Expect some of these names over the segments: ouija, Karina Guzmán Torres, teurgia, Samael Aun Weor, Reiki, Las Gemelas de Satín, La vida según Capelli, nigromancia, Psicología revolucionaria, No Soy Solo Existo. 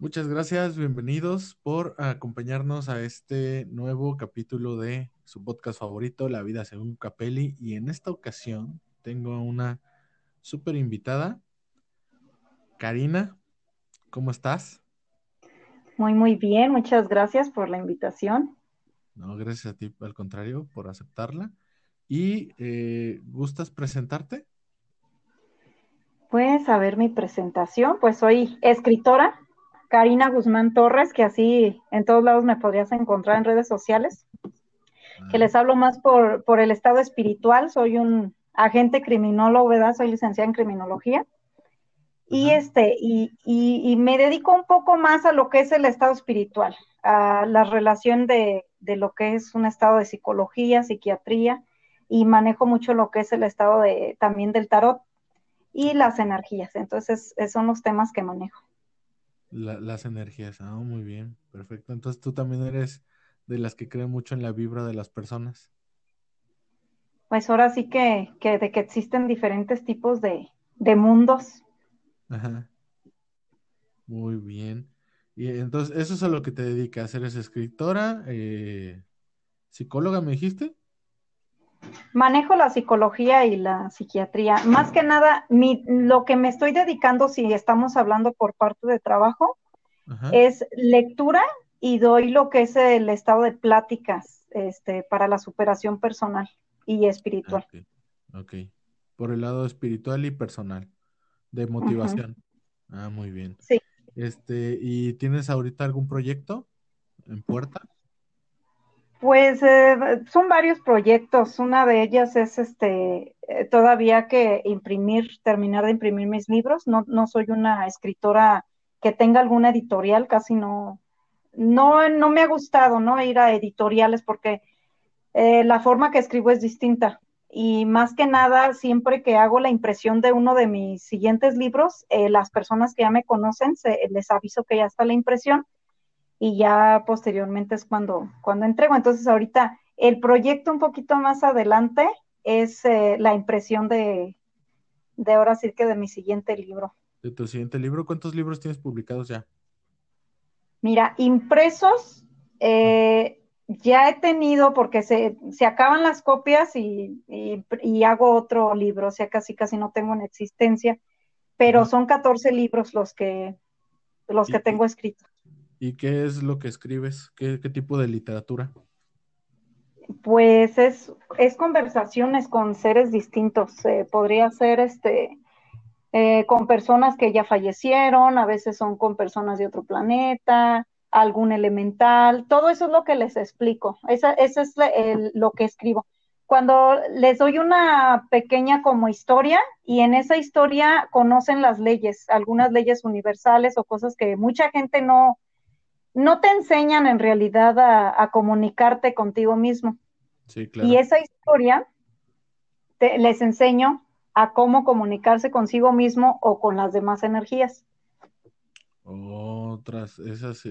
Muchas gracias, bienvenidos por acompañarnos a este nuevo capítulo de su podcast favorito, La vida según Capelli. Y en esta ocasión tengo a una súper invitada. Karina, ¿cómo estás? Muy bien, muchas gracias por la invitación. No, gracias a ti, al contrario, por aceptarla. ¿Y gustas presentarte? Pues, a ver, mi presentación, pues soy escritora, Karina Guzmán Torres, que así en todos lados me podrías encontrar en redes sociales, que les hablo más por el estado espiritual. Soy un agente criminólogo, ¿verdad? Soy licenciada en criminología. Y y me dedico un poco más a lo que es el estado espiritual, a la relación de lo que es un estado de psicología, psiquiatría, y manejo mucho lo que es el estado también del tarot y las energías. Entonces, esos son los temas que manejo. Las energías, muy bien, perfecto. Entonces, tú también eres de las que creen mucho en la vibra de las personas. Pues ahora sí que de que existen diferentes tipos de mundos. Ajá. Muy bien. Y entonces, eso es a lo que te dedicas. Eres escritora, psicóloga, ¿me dijiste? Manejo la psicología y la psiquiatría. Más que nada, lo que me estoy dedicando, si estamos hablando por parte de trabajo, ajá, es lectura, y doy lo que es el estado de pláticas para la superación personal y espiritual. Okay. Por el lado espiritual y personal. De motivación. Ajá. Muy bien. Sí. ¿Y tienes ahorita algún proyecto en puerta? Pues son varios proyectos. Una de ellas es todavía que terminar de imprimir mis libros. No soy una escritora que tenga alguna editorial, casi no me ha gustado, ¿no?, ir a editoriales, porque la forma que escribo es distinta. Y más que nada, siempre que hago la impresión de uno de mis siguientes libros, las personas que ya me conocen, les aviso que ya está la impresión, y ya posteriormente es cuando entrego. Entonces, ahorita el proyecto un poquito más adelante es la impresión de ahora sí que de mi siguiente libro. ¿De tu siguiente libro? ¿Cuántos libros tienes publicados ya? Mira, impresos, ya he tenido, porque se acaban las copias y hago otro libro, o sea, casi no tengo en existencia, pero son 14 libros los que tengo escritos. ¿Y qué es lo que escribes? ¿Qué tipo de literatura? Pues es conversaciones con seres distintos, podría ser con personas que ya fallecieron, a veces son con personas de otro planeta, algún elemental, todo eso es lo que les explico. Eso es lo que escribo. Cuando les doy una pequeña como historia, y en esa historia conocen las leyes, algunas leyes universales o cosas que mucha gente no te enseñan en realidad a comunicarte contigo mismo. Sí, claro. Y esa historia les enseño a cómo comunicarse consigo mismo o con las demás energías. Otras, esas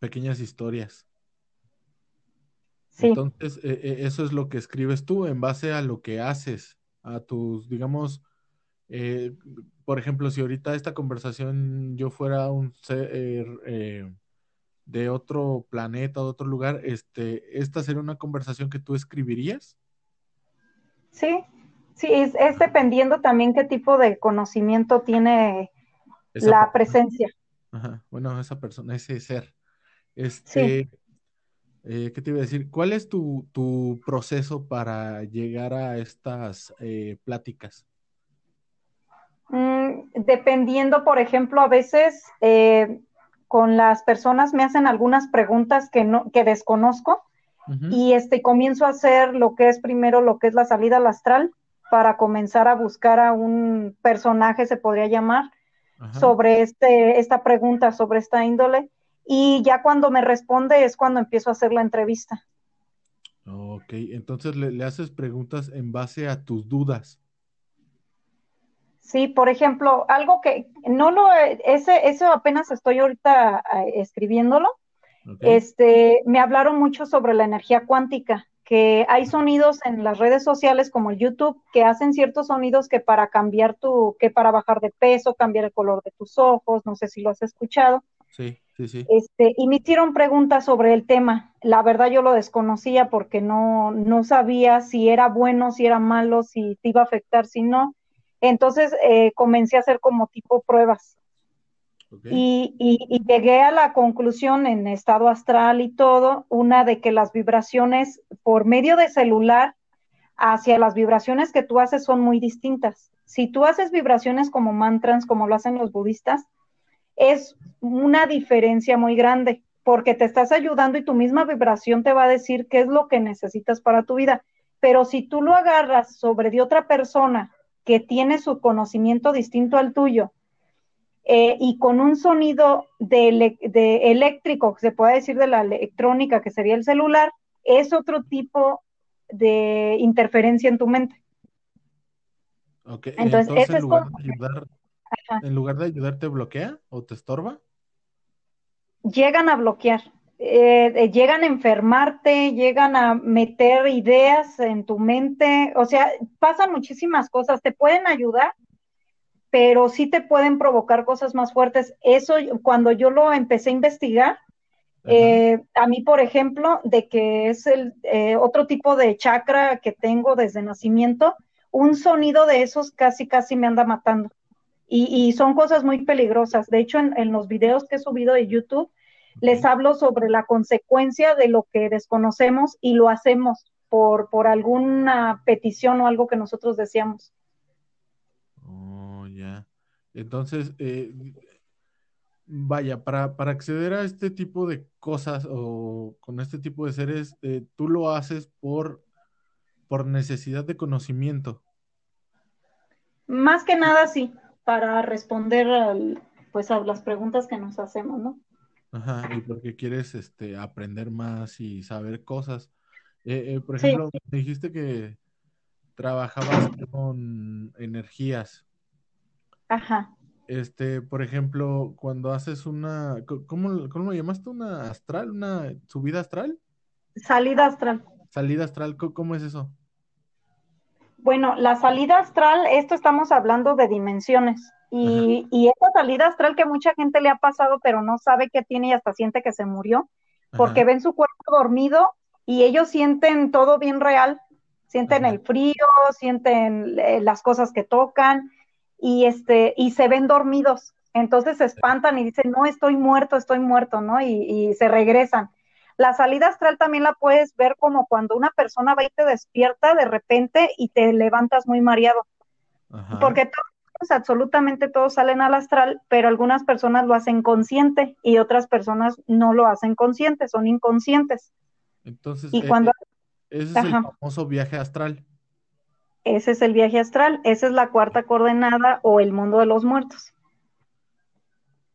pequeñas historias. Sí. Entonces, eso es lo que escribes tú en base a lo que haces, a tus, digamos, por ejemplo, si ahorita esta conversación yo fuera un ser de otro planeta, de otro lugar, ¿esta sería una conversación que tú escribirías? Sí, es dependiendo también qué tipo de conocimiento tiene la presencia. Ajá. Bueno, esa persona, ese ser. Sí. ¿Qué te iba a decir? ¿Cuál es tu proceso para llegar a estas pláticas? Dependiendo, por ejemplo, a veces con las personas me hacen algunas preguntas que desconozco, uh-huh, y comienzo a hacer lo que es la salida al astral, para comenzar a buscar a un personaje, se podría llamar, ajá, sobre esta pregunta, sobre esta índole, y ya cuando me responde es cuando empiezo a hacer la entrevista. Ok, entonces le haces preguntas en base a tus dudas. Sí, por ejemplo, algo que eso apenas estoy ahorita escribiéndolo. Okay. Me hablaron mucho sobre la energía cuántica, que hay sonidos en las redes sociales como el YouTube que hacen ciertos sonidos que para cambiar que para bajar de peso, cambiar el color de tus ojos, no sé si lo has escuchado. Sí, sí, sí. Y me hicieron preguntas sobre el tema. La verdad yo lo desconocía porque no sabía si era bueno, si era malo, si te iba a afectar, si no. Entonces comencé a hacer como tipo pruebas. Okay. Y llegué a la conclusión en estado astral y todo, una de que las vibraciones por medio de celular hacia las vibraciones que tú haces son muy distintas. Si tú haces vibraciones como mantras, como lo hacen los budistas, es una diferencia muy grande, porque te estás ayudando y tu misma vibración te va a decir qué es lo que necesitas para tu vida. Pero si tú lo agarras sobre de otra persona que tiene su conocimiento distinto al tuyo, y con un sonido de eléctrico, se puede decir de la electrónica, que sería el celular, es otro tipo de interferencia en tu mente. Okay. Entonces eso en lugar de ayudar, ¿te bloquea o te estorba? Llegan a bloquear, llegan a enfermarte, llegan a meter ideas en tu mente, o sea, pasan muchísimas cosas, te pueden ayudar, pero sí te pueden provocar cosas más fuertes. Eso, cuando yo lo empecé a investigar, a mí, por ejemplo, de que es el otro tipo de chakra que tengo desde nacimiento, un sonido de esos casi me anda matando. Y son cosas muy peligrosas. De hecho, en los videos que he subido de YouTube, les hablo sobre la consecuencia de lo que desconocemos y lo hacemos por alguna petición o algo que nosotros deseamos. Ya. Entonces, para acceder a este tipo de cosas o con este tipo de seres, tú lo haces por necesidad de conocimiento. Más que nada, sí, para responder a las preguntas que nos hacemos, ¿no? Ajá, y porque quieres aprender más y saber cosas. Por ejemplo, sí. Me dijiste que trabajabas con energías. Ajá. Por ejemplo, cuando haces una, ¿cómo lo llamaste? ¿Una astral? ¿Una subida astral? Salida astral. Salida astral, ¿cómo es eso? Bueno, la salida astral, esto estamos hablando de dimensiones. Y esta salida astral que mucha gente le ha pasado, pero no sabe qué tiene y hasta siente que se murió, porque ven su cuerpo dormido y ellos sienten todo bien real. Sienten el frío, sienten las cosas que tocan, y se ven dormidos, entonces se espantan y dicen, no, estoy muerto, ¿no? Y se regresan. La salida astral también la puedes ver como cuando una persona va y te despierta de repente y te levantas muy mareado. Ajá. Porque todos, absolutamente todos salen al astral, pero algunas personas lo hacen consciente y otras personas no lo hacen consciente, son inconscientes. Entonces, y cuando... ese es el famoso viaje astral. Ese es el viaje astral, esa es la cuarta coordenada o el mundo de los muertos.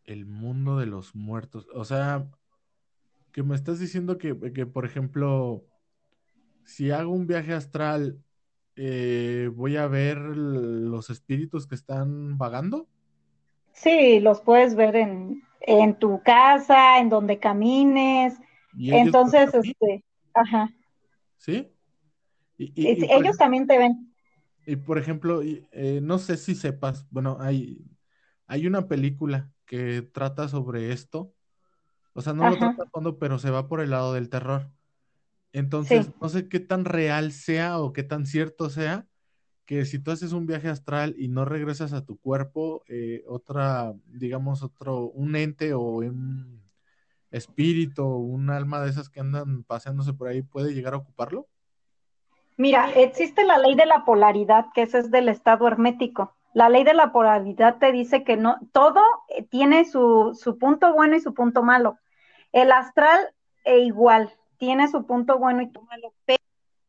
El mundo de los muertos, o sea, que me estás diciendo que por ejemplo, si hago un viaje astral, ¿voy a ver los espíritus que están vagando? Sí, los puedes ver en tu casa, en donde camines, entonces, ¿sí? Y ellos también te ven. Y por ejemplo, no sé si sepas, bueno, hay una película que trata sobre esto, o sea, no lo trata a fondo, pero se va por el lado del terror. Entonces, sí. No sé qué tan real sea o qué tan cierto sea, que si tú haces un viaje astral y no regresas a tu cuerpo, un ente o un espíritu, un alma de esas que andan paseándose por ahí, ¿puede llegar a ocuparlo? Mira, existe la ley de la polaridad, que ese es del estado hermético. La ley de la polaridad te dice que no, todo tiene su punto bueno y su punto malo. El astral igual, tiene su punto bueno y su malo.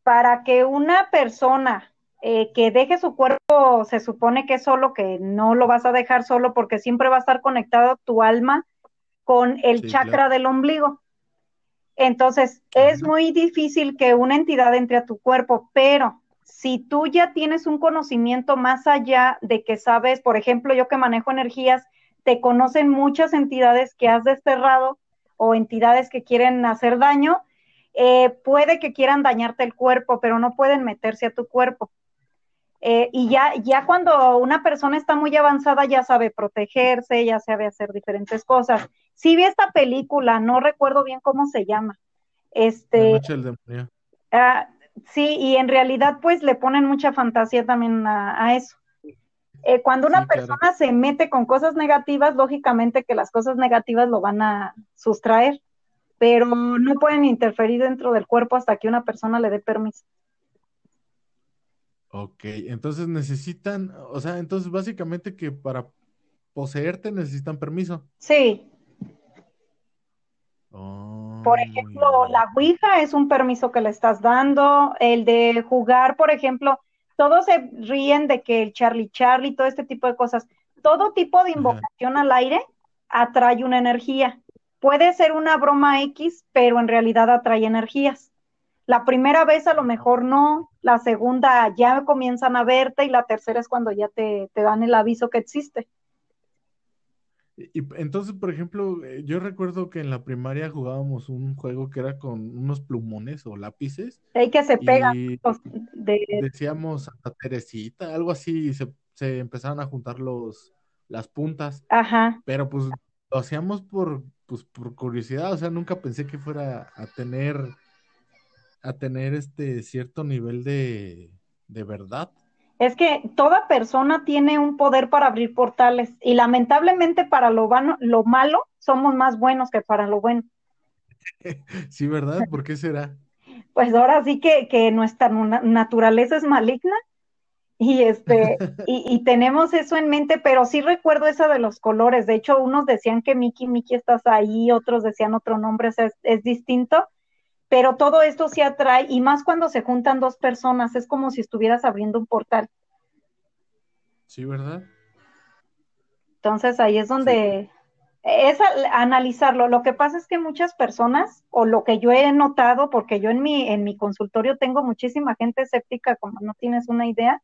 Para que una persona que deje su cuerpo, se supone que es solo, que no lo vas a dejar solo, porque siempre va a estar conectado tu alma con el chakra del ombligo. Entonces, es muy difícil que una entidad entre a tu cuerpo, pero si tú ya tienes un conocimiento más allá de que sabes, por ejemplo, yo que manejo energías, te conocen muchas entidades que has desterrado o entidades que quieren hacer daño, Puede que quieran dañarte el cuerpo, pero no pueden meterse a tu cuerpo. Y ya cuando una persona está muy avanzada, ya sabe protegerse, ya sabe hacer diferentes cosas. Sí vi esta película, no recuerdo bien cómo se llama. La noche del demonio. Sí, y en realidad pues le ponen mucha fantasía también a eso. Cuando una persona se mete con cosas negativas, lógicamente que las cosas negativas lo van a sustraer, pero no pueden interferir dentro del cuerpo hasta que una persona le dé permiso. Ok, entonces necesitan, o sea, entonces básicamente que para poseerte necesitan permiso. Sí. Oh, por ejemplo, la ouija es un permiso que le estás dando, el de jugar, por ejemplo, todos se ríen de que el Charlie, todo este tipo de cosas, todo tipo de invocación al aire atrae una energía. Puede ser una broma X, pero en realidad atrae energías. La primera vez a lo mejor no, la segunda ya comienzan a verte y la tercera es cuando ya te dan el aviso que existe. Y entonces, por ejemplo, yo recuerdo que en la primaria jugábamos un juego que era con unos plumones o lápices. Hay que se pegan. Decíamos a Teresita, algo así, y se empezaron a juntar las puntas. Ajá. Pero pues lo hacíamos por curiosidad, o sea, nunca pensé que fuera a tener cierto nivel de verdad. Es que toda persona tiene un poder para abrir portales y lamentablemente para lo malo somos más buenos que para lo bueno. Sí, ¿verdad? ¿Por qué será? Pues ahora sí que nuestra naturaleza es maligna y, y tenemos eso en mente, pero sí recuerdo esa de los colores. De hecho, unos decían que Mickey estás ahí, otros decían otro nombre, o sea, es distinto. Pero todo esto se atrae, y más cuando se juntan dos personas, es como si estuvieras abriendo un portal. Sí, ¿verdad? Entonces ahí es donde es analizarlo. Lo que pasa es que muchas personas, o lo que yo he notado, porque yo en mi consultorio tengo muchísima gente escéptica, como no tienes una idea,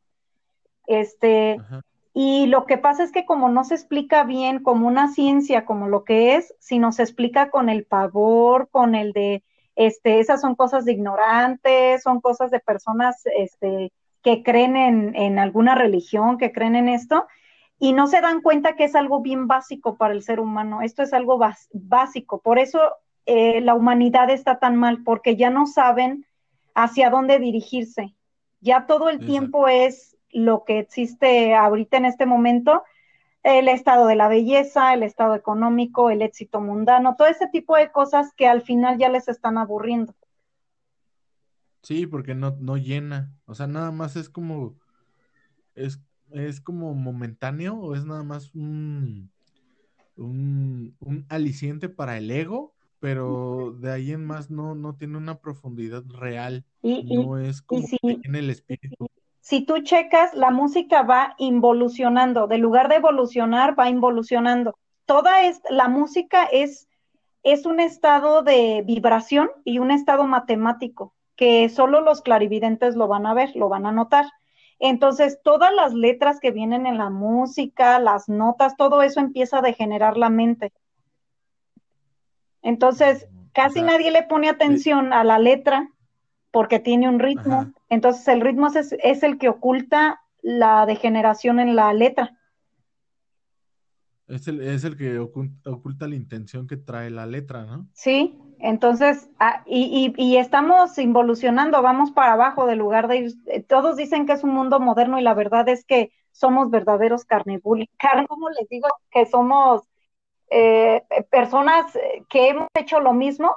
y lo que pasa es que como no se explica bien como una ciencia, como lo que es, sino se explica con el pavor, con el de... esas son cosas de ignorantes, son cosas de personas que creen en alguna religión, que creen en esto, y no se dan cuenta que es algo bien básico para el ser humano. Esto es algo básico. Por eso la humanidad está tan mal, porque ya no saben hacia dónde dirigirse. Ya todo el tiempo es lo que existe ahorita en este momento, el estado de la belleza, el estado económico, el éxito mundano, todo ese tipo de cosas que al final ya les están aburriendo. Sí, porque no llena, o sea, nada más es como, es como momentáneo, o es nada más un aliciente para el ego, pero de ahí en más no tiene una profundidad real, no es como que tiene el espíritu. Si tú checas, la música va involucionando, de lugar de evolucionar, va involucionando. La música es un estado de vibración y un estado matemático, que solo los clarividentes lo van a ver, lo van a notar. Entonces, todas las letras que vienen en la música, las notas, todo eso empieza a degenerar la mente. Entonces, casi nadie le pone atención a la letra, porque tiene un ritmo, entonces el ritmo es el que oculta la degeneración en la letra. Es el que oculta la intención que trae la letra, ¿no? Sí, entonces, y estamos involucionando, vamos para abajo del lugar de ir. Todos dicen que es un mundo moderno y la verdad es que somos verdaderos carnívoros, como les digo, que somos personas que hemos hecho lo mismo,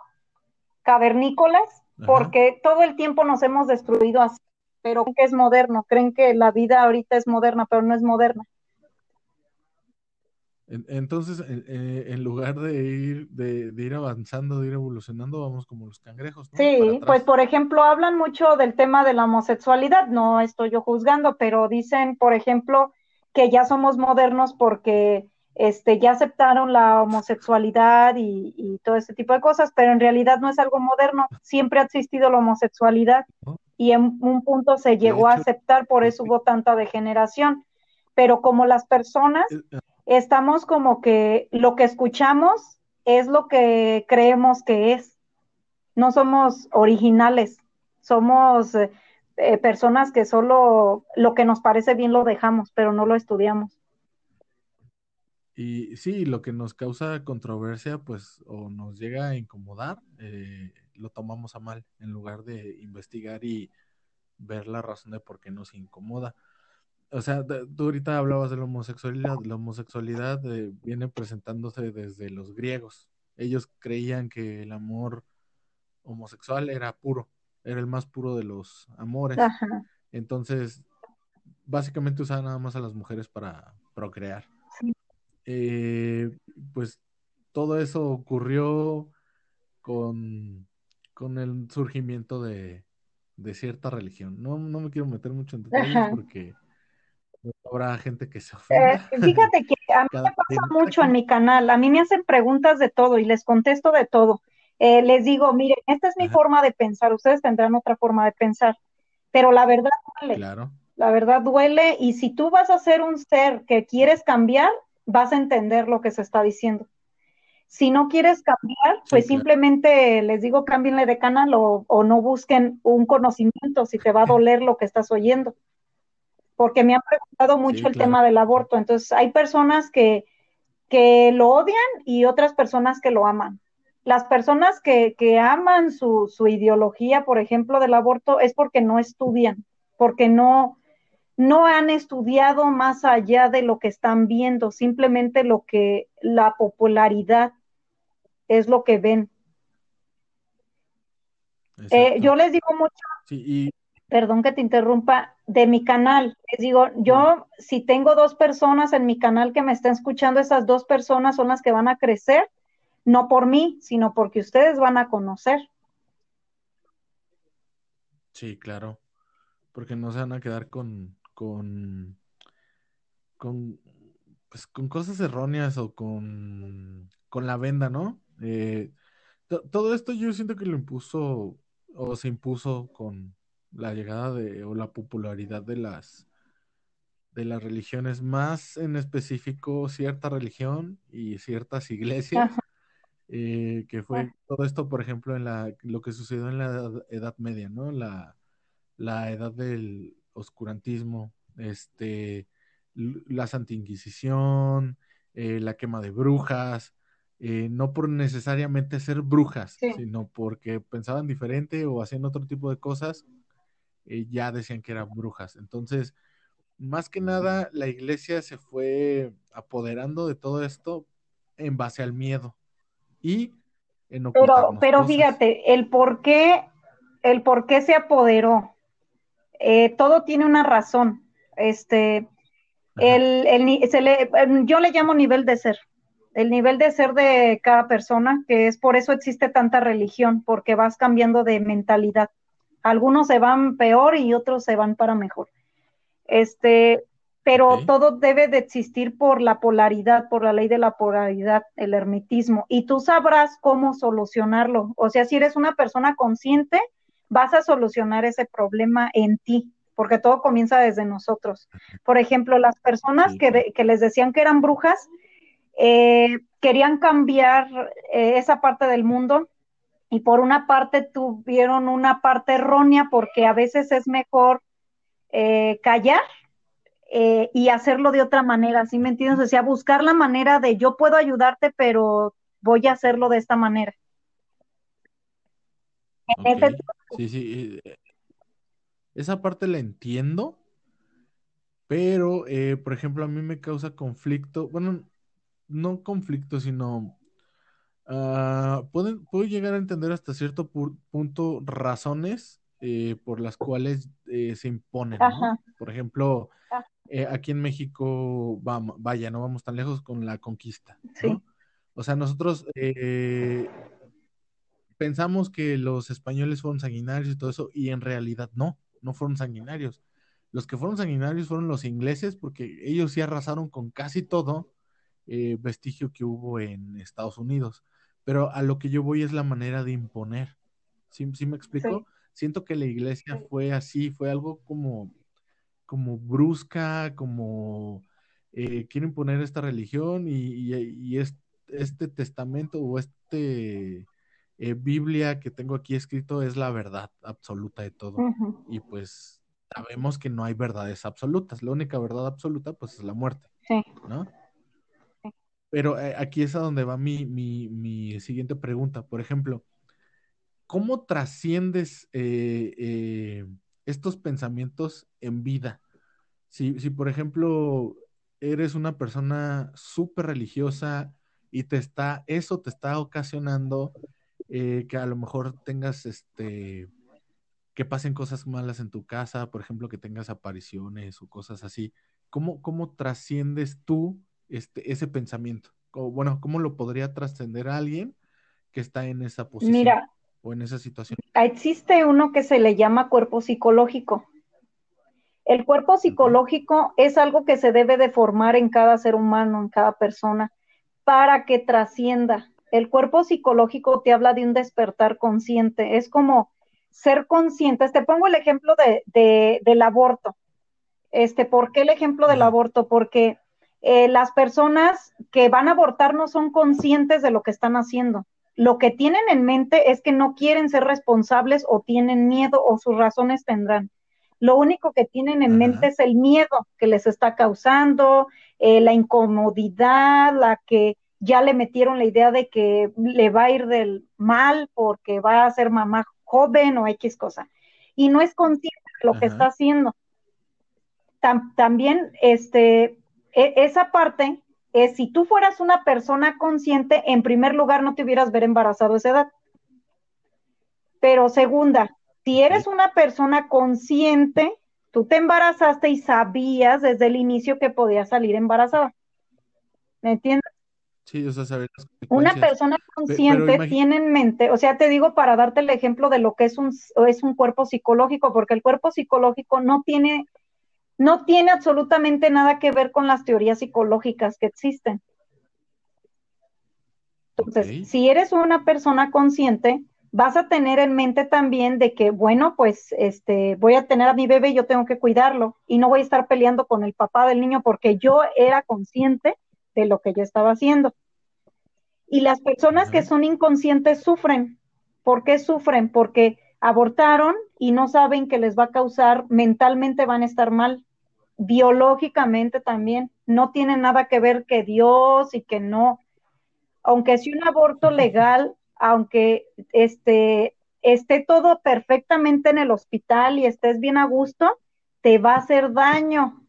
cavernícolas, porque todo el tiempo nos hemos destruido así, pero creen que es moderno, creen que la vida ahorita es moderna, pero no es moderna. Entonces, en lugar de ir avanzando, de ir evolucionando, vamos como los cangrejos, ¿no? Sí, pues por ejemplo, hablan mucho del tema de la homosexualidad, no estoy yo juzgando, pero dicen, por ejemplo, que ya somos modernos porque... ya aceptaron la homosexualidad y todo ese tipo de cosas, pero en realidad no es algo moderno, siempre ha existido la homosexualidad y en un punto se llegó a aceptar, por eso hubo tanta degeneración, pero como las personas estamos como que lo que escuchamos es lo que creemos que es. no somos originales, somos personas que solo lo que nos parece bien lo dejamos, pero no lo estudiamos. Y sí, lo que nos causa controversia, pues, o nos llega a incomodar, lo tomamos a mal, en lugar de investigar y ver la razón de por qué nos incomoda. O sea, tú ahorita hablabas de la homosexualidad. La homosexualidad viene presentándose desde los griegos. Ellos creían que el amor homosexual era puro, era el más puro de los amores. Ajá. Entonces, básicamente usaban nada más a las mujeres para procrear. Sí. Pues todo eso ocurrió con el surgimiento de cierta religión. No me quiero meter mucho en detalles, ajá, porque habrá gente que se ofenda. Fíjate que a mí me pasa mucho en mi canal. A mí me hacen preguntas de todo y les contesto de todo. Les digo, miren, esta es mi ajá forma de pensar. Ustedes tendrán otra forma de pensar. Pero la verdad duele. Claro. La verdad duele. Y si tú vas a ser un ser que quieres cambiar, vas a entender lo que se está diciendo. Si no quieres cambiar, pues sí, claro, simplemente les digo, cámbienle de canal o no busquen un conocimiento si te va a doler lo que estás oyendo. Porque me han preguntado mucho, sí, el claro tema del aborto. Entonces, hay personas que lo odian y otras personas que lo aman. Las personas que aman su ideología, por ejemplo, del aborto, es porque no estudian, porque no han estudiado más allá de lo que están viendo, simplemente lo que la popularidad es lo que ven. Yo les digo mucho... Sí, perdón que te interrumpa, de mi canal. Les digo, yo si tengo 2 personas en mi canal que me están escuchando, esas 2 personas son las que van a crecer, no por mí, sino porque ustedes van a conocer. Sí, claro, porque no se van a quedar con cosas erróneas o con la venda, ¿no? Todo esto yo siento que lo impuso o se impuso con la llegada o la popularidad de las religiones, más en específico cierta religión y ciertas iglesias, que fue todo esto, por ejemplo, en lo que sucedió en la Edad Media, ¿no? La edad del oscurantismo, la Santa Inquisición, la quema de brujas, no por necesariamente ser brujas, sí, sino porque pensaban diferente o hacían otro tipo de cosas, ya decían que eran brujas. Entonces, más que nada, la iglesia se fue apoderando de todo esto en base al miedo y en ocultarnos. Pero fíjate, el por qué se apoderó, todo tiene una razón. Yo le llamo nivel de ser. El nivel de ser de cada persona, que es por eso existe tanta religión, porque vas cambiando de mentalidad. Algunos se van peor y otros se van para mejor. Pero okay, todo debe de existir por la polaridad, por la ley de la polaridad, el hermetismo. Y tú sabrás cómo solucionarlo. O sea, si eres una persona consciente, vas a solucionar ese problema en ti, porque todo comienza desde nosotros. Por ejemplo, las personas que les decían que eran brujas, querían cambiar esa parte del mundo. Y por una parte tuvieron una parte errónea, porque a veces es mejor callar y hacerlo de otra manera, ¿sí me entiendes? O sea, buscar la manera de yo puedo ayudarte, pero voy a hacerlo de esta manera. Okay. Sí. Esa parte la entiendo, pero, por ejemplo, a mí me causa conflicto, bueno, no conflicto, sino... puedo llegar a entender hasta cierto punto razones por las cuales se imponen, ¿no? Por ejemplo, aquí en México, no vamos tan lejos con la conquista, ¿no? Sí. O sea, nosotros pensamos que los españoles fueron sanguinarios y todo eso, y en realidad no fueron sanguinarios. Los que fueron sanguinarios fueron los ingleses, porque ellos sí arrasaron con casi todo vestigio que hubo en Estados Unidos. Pero a lo que yo voy es la manera de imponer. ¿Sí me explico? Sí. Siento que la iglesia fue así, fue algo como brusca, como quieren poner esta religión y este testamento o Biblia que tengo aquí escrito es la verdad absoluta de todo. Uh-huh. Y pues sabemos que no hay verdades absolutas. La única verdad absoluta pues es la muerte. Sí. ¿No? Sí. Pero aquí es a donde va mi siguiente pregunta. Por ejemplo, ¿cómo trasciendes estos pensamientos en vida? Si por ejemplo eres una persona súper religiosa y te está ocasionando que a lo mejor tengas que pasen cosas malas en tu casa, por ejemplo, que tengas apariciones o cosas así. ¿Cómo trasciendes tú ese pensamiento? ¿Cómo lo podría trascender a alguien que está en esa posición? Mira, o en esa situación. Existe uno que se le llama cuerpo psicológico. El cuerpo psicológico es algo que se debe de formar en cada ser humano, en cada persona, para que trascienda. El cuerpo psicológico te habla de un despertar consciente. Es como ser conscientes. Te pongo el ejemplo del aborto. ¿Por qué el ejemplo del aborto? Porque las personas que van a abortar no son conscientes de lo que están haciendo. Lo que tienen en mente es que no quieren ser responsables o tienen miedo o sus razones tendrán. Lo único que tienen en mente es el miedo que les está causando, la incomodidad, la que ya le metieron la idea de que le va a ir del mal porque va a ser mamá joven o X cosa. Y no es consciente de lo que está haciendo. También esa parte es, si tú fueras una persona consciente, en primer lugar no te hubieras ver embarazado a esa edad. Pero segunda, si eres una persona consciente, tú te embarazaste y sabías desde el inicio que podías salir embarazada. ¿Me entiendes? Sí, o sea, saber las consecuencias. Una persona consciente tiene en mente, o sea, te digo para darte el ejemplo de lo que es un cuerpo psicológico, porque el cuerpo psicológico no tiene absolutamente nada que ver con las teorías psicológicas que existen. Entonces, si eres una persona consciente, vas a tener en mente también de que, bueno, pues, voy a tener a mi bebé y yo tengo que cuidarlo, y no voy a estar peleando con el papá del niño porque yo era consciente de lo que yo estaba haciendo. Y las personas que son inconscientes sufren. ¿Por qué sufren? Porque abortaron y no saben que les va a causar, mentalmente van a estar mal, biológicamente también, no tiene nada que ver que Dios y que no, aunque si un aborto legal, aunque esté todo perfectamente en el hospital y estés bien a gusto, te va a hacer daño,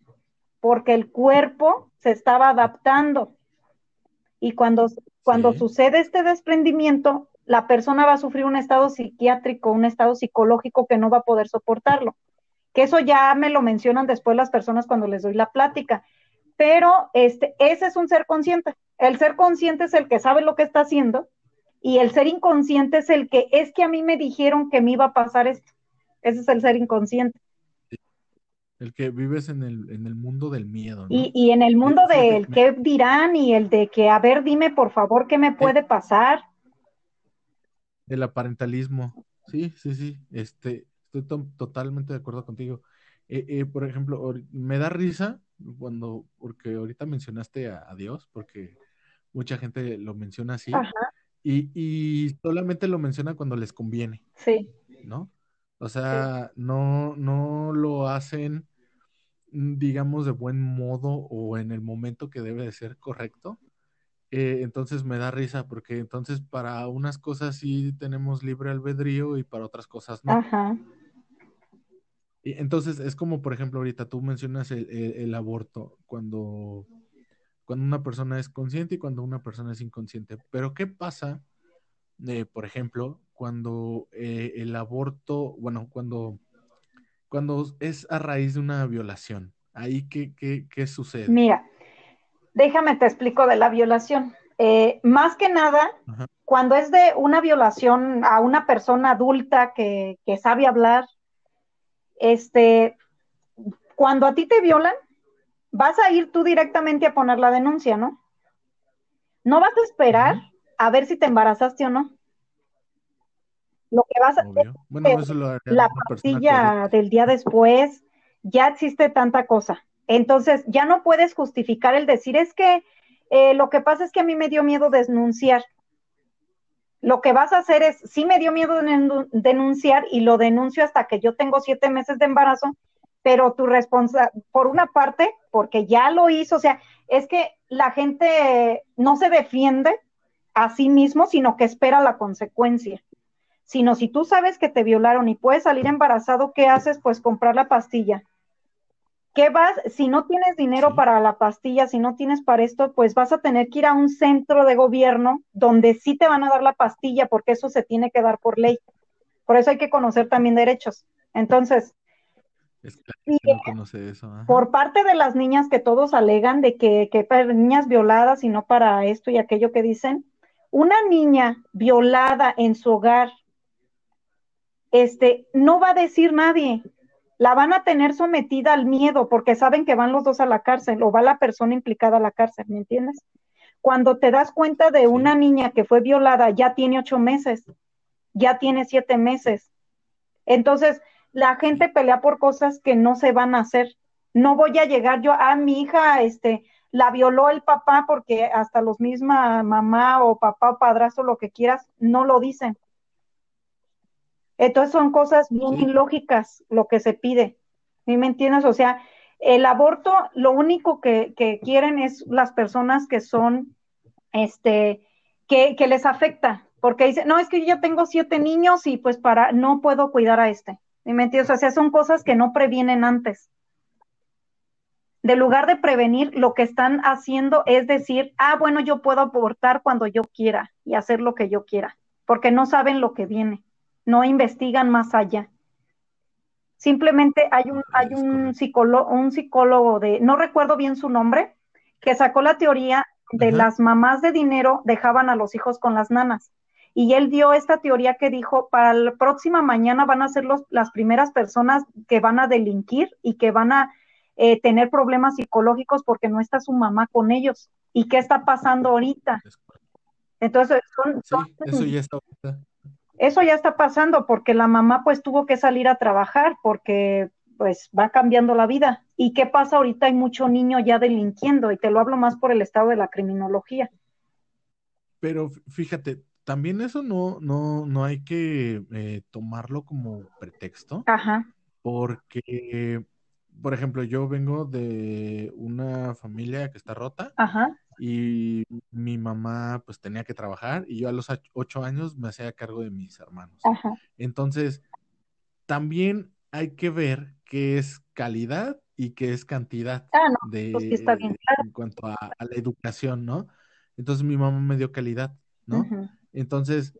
porque el cuerpo se estaba adaptando, y cuando sucede este desprendimiento, la persona va a sufrir un estado psiquiátrico, un estado psicológico que no va a poder soportarlo. Que eso ya me lo mencionan después las personas cuando les doy la plática. Pero ese es un ser consciente. El ser consciente es el que sabe lo que está haciendo, y el ser inconsciente es el que, es que a mí me dijeron que me iba a pasar esto. Ese es el ser inconsciente. El que vives en el mundo del miedo, ¿no? Y en el mundo del qué dirán, y el de que, a ver, dime por favor qué me puede pasar. El aparentalismo, sí, estoy totalmente de acuerdo contigo. Por ejemplo, me da risa porque ahorita mencionaste a Dios, porque mucha gente lo menciona así, y solamente lo menciona cuando les conviene, sí, ¿no? O sea, no lo hacen, digamos, de buen modo o en el momento que debe de ser correcto. Entonces me da risa, porque entonces para unas cosas sí tenemos libre albedrío y para otras cosas no. Ajá. Y entonces es como, por ejemplo, ahorita tú mencionas el aborto, cuando una persona es consciente y cuando una persona es inconsciente. Pero ¿qué pasa, por ejemplo, cuando el aborto, bueno, cuando es a raíz de una violación? ¿Ahí qué sucede? Mira, déjame te explico de la violación. Más que nada, cuando es de una violación a una persona adulta que sabe hablar, cuando a ti te violan, vas a ir tú directamente a poner la denuncia, ¿no? No vas a esperar a ver si te embarazaste o no. Lo que vas a hacer, la pastilla del día después, ya existe tanta cosa. Entonces, ya no puedes justificar el decir, es que lo que pasa es que a mí me dio miedo denunciar. lo que vas a hacer es, sí me dio miedo denunciar y lo denuncio hasta que yo tengo 7 meses de embarazo, pero tu responsabilidad, por una parte, porque ya lo hizo, o sea, es que la gente no se defiende a sí mismo, sino que espera la consecuencia. Sino si tú sabes que te violaron y puedes salir embarazado, ¿qué haces? Pues comprar la pastilla. ¿Qué vas? Si no tienes dinero sí. para la pastilla, si no tienes para esto, pues vas a tener que ir a un centro de gobierno donde sí te van a dar la pastilla, porque eso se tiene que dar por ley. Por eso hay que conocer también derechos. Entonces, es que sí, no conoce eso, ¿eh? Por parte de las niñas que todos alegan de que para niñas violadas y no para esto y aquello que dicen, una niña violada en su hogar, no va a decir nadie. La van a tener sometida al miedo porque saben que van los dos a la cárcel o va la persona implicada a la cárcel, ¿me entiendes? Cuando te das cuenta de una niña que fue violada, ya tiene 8 meses, ya tiene 7 meses. Entonces, la gente pelea por cosas que no se van a hacer. No voy a llegar yo a mi hija, la violó el papá, porque hasta los misma mamá o papá o padrastro, lo que quieras, no lo dicen. Entonces son cosas bien ilógicas lo que se pide, ¿sí me entiendes? O sea, el aborto, lo único que quieren es las personas que son, que les afecta, porque dicen, no, es que yo ya tengo 7 niños y pues no puedo cuidar a este, ¿sí me entiendes? O sea, son cosas que no previenen antes. De lugar de prevenir, lo que están haciendo es decir, bueno, yo puedo abortar cuando yo quiera y hacer lo que yo quiera, porque no saben lo que viene. No investigan más allá. Simplemente hay un psicólogo no recuerdo bien su nombre, que sacó la teoría de las mamás de dinero dejaban a los hijos con las nanas. Y él dio esta teoría que dijo, para la próxima mañana van a ser las primeras personas que van a delinquir y que van a tener problemas psicológicos porque no está su mamá con ellos. ¿Y qué está pasando ahorita? Entonces, eso ya está ahorita. Eso ya está pasando porque la mamá pues tuvo que salir a trabajar porque pues va cambiando la vida. ¿Y qué pasa ahorita? Hay mucho niño ya delinquiendo y te lo hablo más por el estado de la criminología. Pero fíjate, también eso no hay que tomarlo como pretexto. Ajá. Porque, por ejemplo, yo vengo de una familia que está rota. Ajá. Y mi mamá pues tenía que trabajar y yo a los 8 años me hacía cargo de mis hermanos. Ajá. Entonces también hay que ver qué es calidad y qué es cantidad pues sí está bien, claro. En cuanto a la educación, ¿no? Entonces mi mamá me dio calidad, ¿no? Uh-huh. Entonces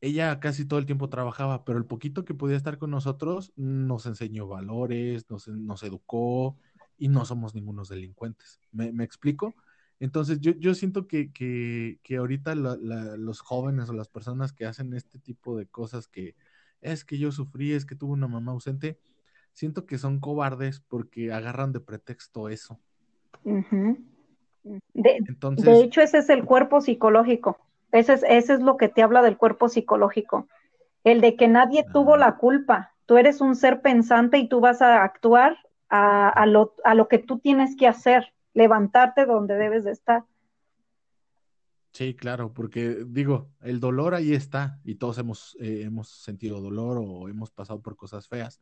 ella casi todo el tiempo trabajaba, pero el poquito que podía estar con nosotros nos enseñó valores, nos educó y no somos ningunos delincuentes. ¿Me explico? Entonces, yo siento que ahorita los jóvenes o las personas que hacen este tipo de cosas que es que yo sufrí, es que tuve una mamá ausente, siento que son cobardes porque agarran de pretexto eso. Uh-huh. Entonces, de hecho, ese es el cuerpo psicológico. Ese es lo que te habla del cuerpo psicológico. El de que nadie tuvo la culpa. Tú eres un ser pensante y tú vas a actuar a lo que tú tienes que hacer. Levantarte donde debes de estar. Sí, claro, porque digo, el dolor ahí está y todos hemos sentido dolor o hemos pasado por cosas feas,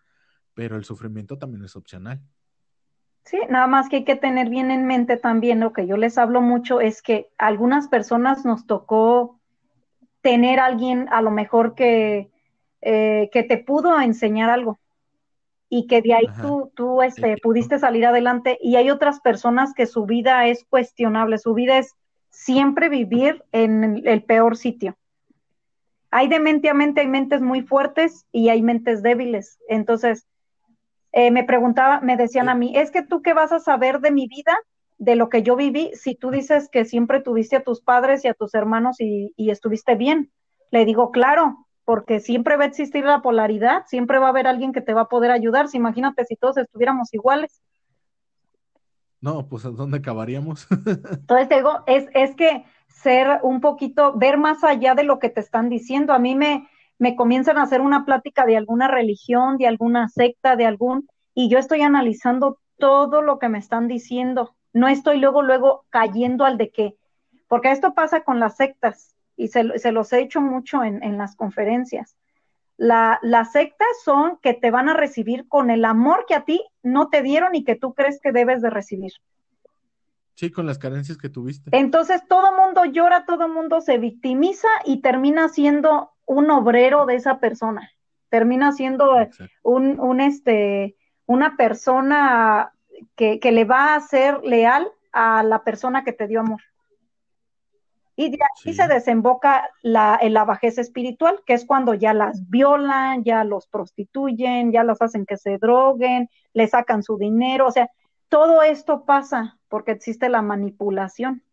pero el sufrimiento también es opcional. Sí, nada más que hay que tener bien en mente también, lo que yo les hablo mucho es que a algunas personas nos tocó tener a alguien a lo mejor que te pudo enseñar algo. Y que de ahí tú pudiste salir adelante, y hay otras personas que su vida es cuestionable, su vida es siempre vivir en el peor sitio. Hay de mente a mente, hay mentes muy fuertes y hay mentes débiles. Entonces, me decían a mí, es que tú qué vas a saber de mi vida, de lo que yo viví, si tú dices que siempre tuviste a tus padres y a tus hermanos y estuviste bien. Le digo, claro, porque siempre va a existir la polaridad, siempre va a haber alguien que te va a poder ayudar. Si imagínate si todos estuviéramos iguales. No, pues ¿a dónde acabaríamos? Entonces te digo, es que ser un poquito, ver más allá de lo que te están diciendo. A mí me comienzan a hacer una plática de alguna religión, de alguna secta, y yo estoy analizando todo lo que me están diciendo. No estoy luego cayendo al de qué. Porque esto pasa con las sectas. y se los he hecho mucho en las conferencias. Las sectas son que te van a recibir con el amor que a ti no te dieron y que tú crees que debes de recibir. Sí, con las carencias que tuviste. Entonces todo mundo llora, todo mundo se victimiza y termina siendo un obrero de esa persona. Termina siendo una persona que le va a ser leal a la persona que te dio amor. Y de ahí se desemboca la bajeza espiritual, que es cuando ya las violan, ya los prostituyen, ya los hacen que se droguen, le sacan su dinero, o sea, todo esto pasa porque existe la manipulación.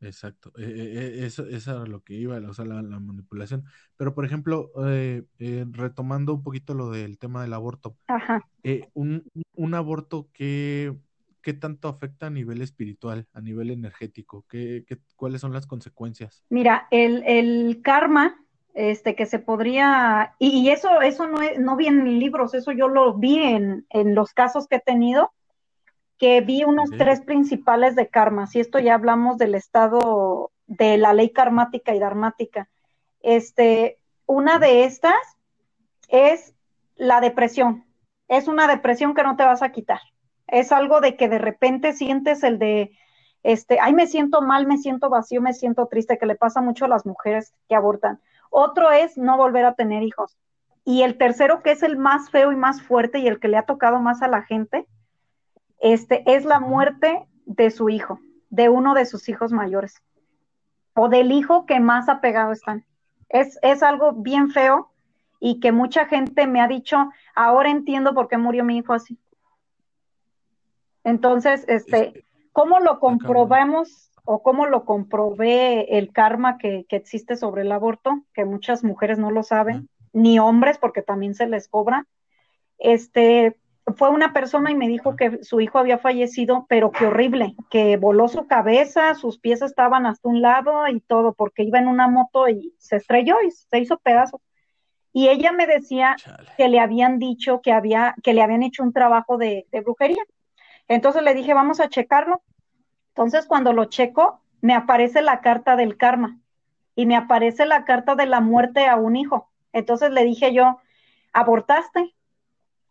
Exacto, eso era lo que iba, o sea, la manipulación. Pero, por ejemplo, retomando un poquito lo del tema del aborto. Ajá. Un aborto ¿qué tanto afecta a nivel espiritual, a nivel energético? ¿Cuáles son las consecuencias? Mira, el karma que se podría... Y eso no viene en libros, eso yo lo vi en los casos que he tenido, que vi unos tres principales de karma. Si esto ya hablamos del estado de la ley karmática y dharmática. Una de estas es la depresión. Es una depresión que no te vas a quitar. Es algo de que de repente sientes el de, ay, me siento mal, me siento vacío, me siento triste, que le pasa mucho a las mujeres que abortan. Otro es no volver a tener hijos. Y el tercero, que es el más feo y más fuerte y el que le ha tocado más a la gente, es la muerte de su hijo, de uno de sus hijos mayores, o del hijo que más apegado están. Es algo bien feo y que mucha gente me ha dicho, ahora entiendo por qué murió mi hijo así. Entonces, ¿cómo lo comprobamos o cómo lo comprobé el karma que existe sobre el aborto? Que muchas mujeres no lo saben, ni hombres, porque también se les cobra. Fue una persona y me dijo que su hijo había fallecido, pero qué horrible, que voló su cabeza, sus pies estaban hasta un lado y todo, porque iba en una moto y se estrelló y se hizo pedazos. Y ella me decía que le habían dicho que le habían hecho un trabajo de brujería. Entonces le dije, vamos a checarlo. Entonces cuando lo checo, me aparece la carta del karma y me aparece la carta de la muerte a un hijo. Entonces le dije yo, ¿abortaste?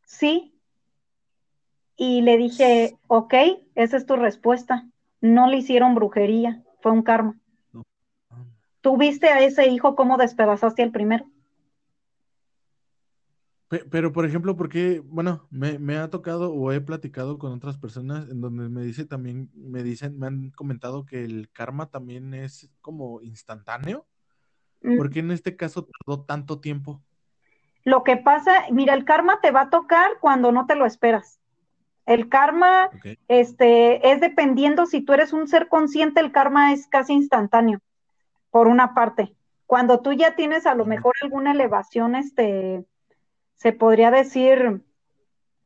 Sí. Y le dije, ok, esa es tu respuesta. No le hicieron brujería, fue un karma. No. ¿Tú viste a ese hijo cómo despedazaste al primero? Pero, por ejemplo, porque, bueno, me ha tocado o he platicado con otras personas en donde me han comentado que el karma también es como instantáneo. ¿Por qué en este caso tardó tanto tiempo? Lo que pasa, mira, el karma te va a tocar cuando no te lo esperas. El karma, es dependiendo si tú eres un ser consciente, el karma es casi instantáneo, por una parte. Cuando tú ya tienes a lo mejor alguna elevación, se podría decir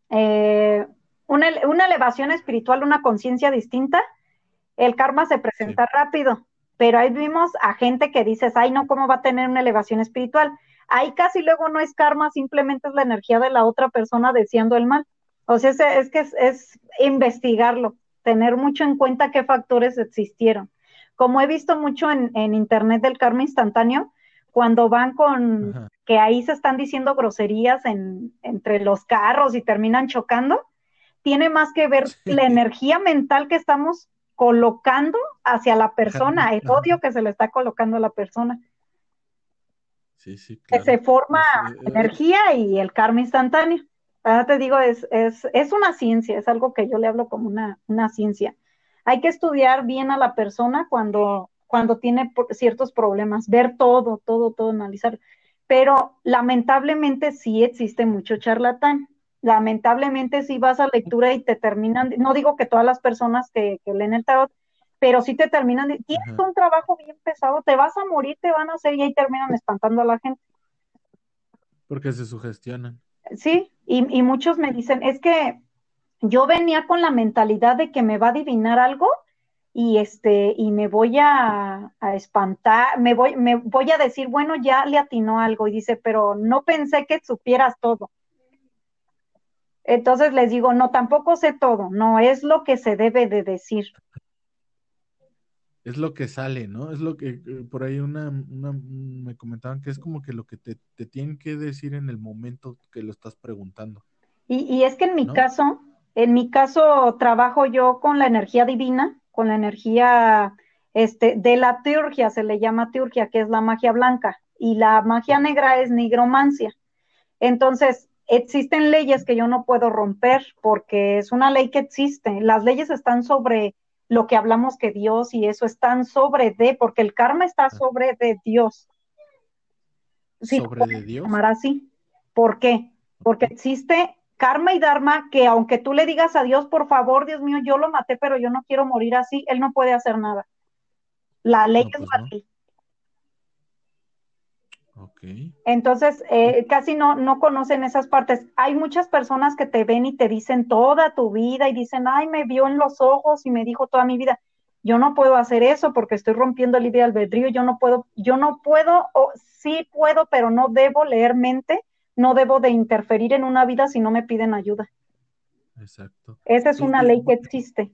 una elevación espiritual, una conciencia distinta, el karma se presenta rápido, pero ahí vimos a gente que dices, ay no, ¿cómo va a tener una elevación espiritual? Ahí casi luego no es karma, simplemente es la energía de la otra persona deseando el mal. O sea, es investigarlo, tener mucho en cuenta qué factores existieron. Como he visto mucho en internet del karma instantáneo, cuando van con que ahí se están diciendo groserías entre los carros y terminan chocando, tiene más que ver la energía mental que estamos colocando hacia la persona, el odio que se le está colocando a la persona. Sí, claro. Que se forma energía y el karma instantáneo. Ahora te digo, es una ciencia, es algo que yo le hablo como una ciencia. Hay que estudiar bien a la persona cuando tiene ciertos problemas, ver todo, analizar. Pero lamentablemente sí existe mucho charlatán. Lamentablemente sí vas a lectura y te terminan, no digo que todas las personas que leen el tarot, pero sí te terminan, tienes un trabajo bien pesado, te vas a morir, te van a hacer, y ahí terminan espantando a la gente. Porque se sugestionan. Sí, y muchos me dicen, es que yo venía con la mentalidad de que me va a adivinar algo y me voy a espantar, me voy a decir, bueno, ya le atinó algo, y dice, pero no pensé que supieras todo. Entonces les digo, no, tampoco sé todo, no es lo que se debe de decir. es lo que sale, ¿no? Es lo que por ahí me comentaban que es como que lo que te tienen que decir en el momento que lo estás preguntando. Y es que en mi caso, trabajo yo con la energía divina, con la energía de la teurgia, se le llama teurgia, que es la magia blanca, y la magia negra es nigromancia. Entonces, existen leyes que yo no puedo romper, porque es una ley que existe. Las leyes están sobre lo que hablamos que Dios y eso están sobre de, porque el karma está sobre de Dios. Sí, ¿sobre de Dios? Llamar así. ¿Por qué? Porque existe karma y dharma que aunque tú le digas a Dios, por favor, Dios mío, yo lo maté, pero yo no quiero morir así, él no puede hacer nada. La ley es la ley. Okay. Entonces, casi no conocen esas partes. Hay muchas personas que te ven y te dicen toda tu vida y dicen, ay, me vio en los ojos y me dijo toda mi vida. Yo no puedo hacer eso porque estoy rompiendo el libre albedrío, yo no puedo, o sí puedo, pero no debo leer mente, no debo de interferir en una vida si no me piden ayuda. Exacto. Esa es una ley que existe.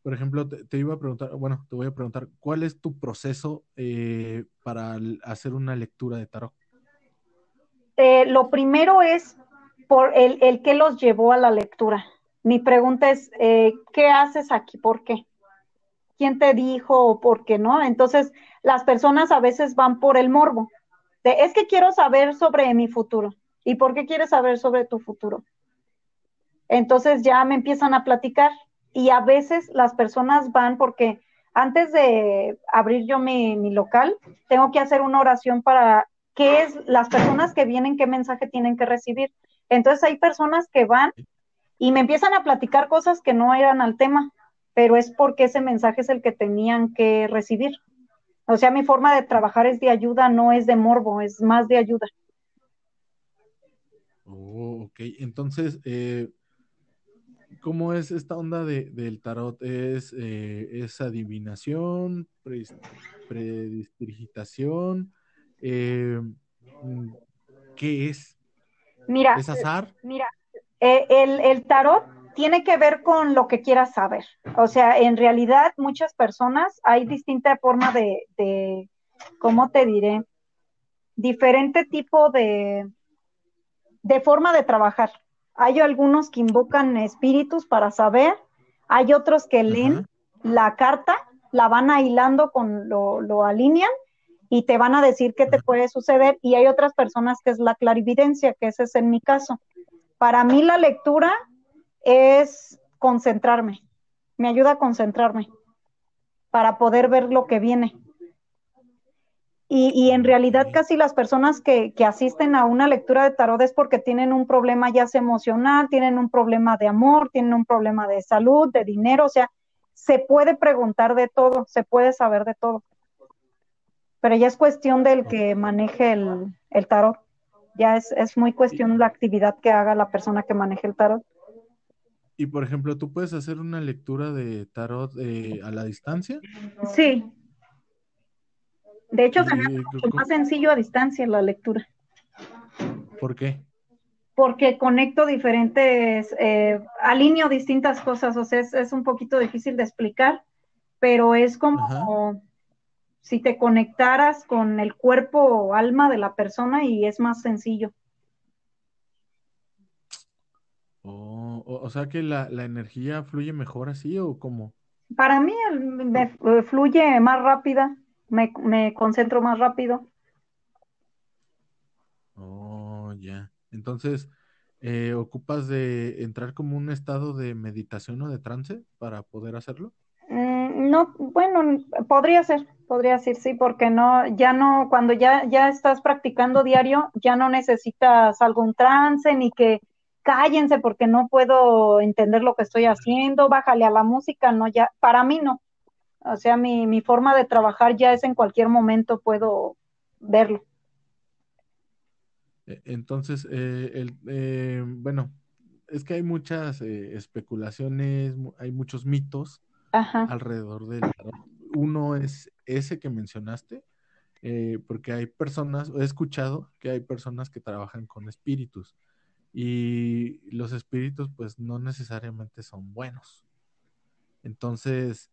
Por ejemplo, te voy a preguntar, ¿cuál es tu proceso para hacer una lectura de tarot? Lo primero es por el que los llevó a la lectura. Mi pregunta es, ¿qué haces aquí? ¿Por qué? ¿Quién te dijo o por qué no? Entonces, las personas a veces van por el morbo. Es que quiero saber sobre mi futuro. ¿Y por qué quieres saber sobre tu futuro? Entonces ya me empiezan a platicar. Y a veces las personas van porque antes de abrir yo mi local, tengo que hacer una oración para qué es las personas que vienen, qué mensaje tienen que recibir. Entonces hay personas que van y me empiezan a platicar cosas que no eran al tema, pero es porque ese mensaje es el que tenían que recibir. O sea, mi forma de trabajar es de ayuda, no es de morbo, es más de ayuda. Oh, ok. Entonces, ¿cómo es esta onda del tarot? ¿Es adivinación, predigitación? ¿Qué es? Mira, ¿es azar? Mira, el tarot tiene que ver con lo que quieras saber. O sea, en realidad muchas personas hay distinta forma de ¿cómo te diré? Diferente tipo de forma de trabajar. Hay algunos que invocan espíritus para saber, hay otros que leen la carta, la van hilando con lo alinean y te van a decir qué te puede suceder, y hay otras personas que es la clarividencia, que ese es en mi caso. Para mí la lectura es concentrarme, me ayuda a concentrarme para poder ver lo que viene. Y en realidad casi las personas que asisten a una lectura de tarot es porque tienen un problema ya sea emocional, tienen un problema de amor, tienen un problema de salud, de dinero, o sea, se puede preguntar de todo, se puede saber de todo. Pero ya es cuestión del que maneje el tarot, ya es muy cuestión la actividad que haga la persona que maneje el tarot. Y por ejemplo, ¿tú puedes hacer una lectura de tarot a la distancia? Sí. De hecho, se me hace mucho más sencillo a distancia la lectura. ¿Por qué? Porque conecto diferentes, alineo distintas cosas, o sea, es un poquito difícil de explicar, pero es como si te conectaras con el cuerpo o alma de la persona y es más sencillo. Oh, o sea que la energía fluye mejor así ¿o cómo? Para mí me fluye más rápida. Me concentro más rápido. Oh, ya. Yeah. Entonces, ¿ocupas de entrar como un estado de meditación o de trance para poder hacerlo? No, bueno, podría ser, sí, porque cuando ya estás practicando diario, ya no necesitas algún trance, ni que cállense porque no puedo entender lo que estoy haciendo, bájale a la música, no, ya, para mí no. O sea, mi forma de trabajar ya es en cualquier momento puedo verlo. Entonces, bueno, es que hay muchas especulaciones, hay muchos mitos alrededor del tarot. Uno es ese que mencionaste, porque hay personas, he escuchado que hay personas que trabajan con espíritus y los espíritus pues no necesariamente son buenos. Entonces,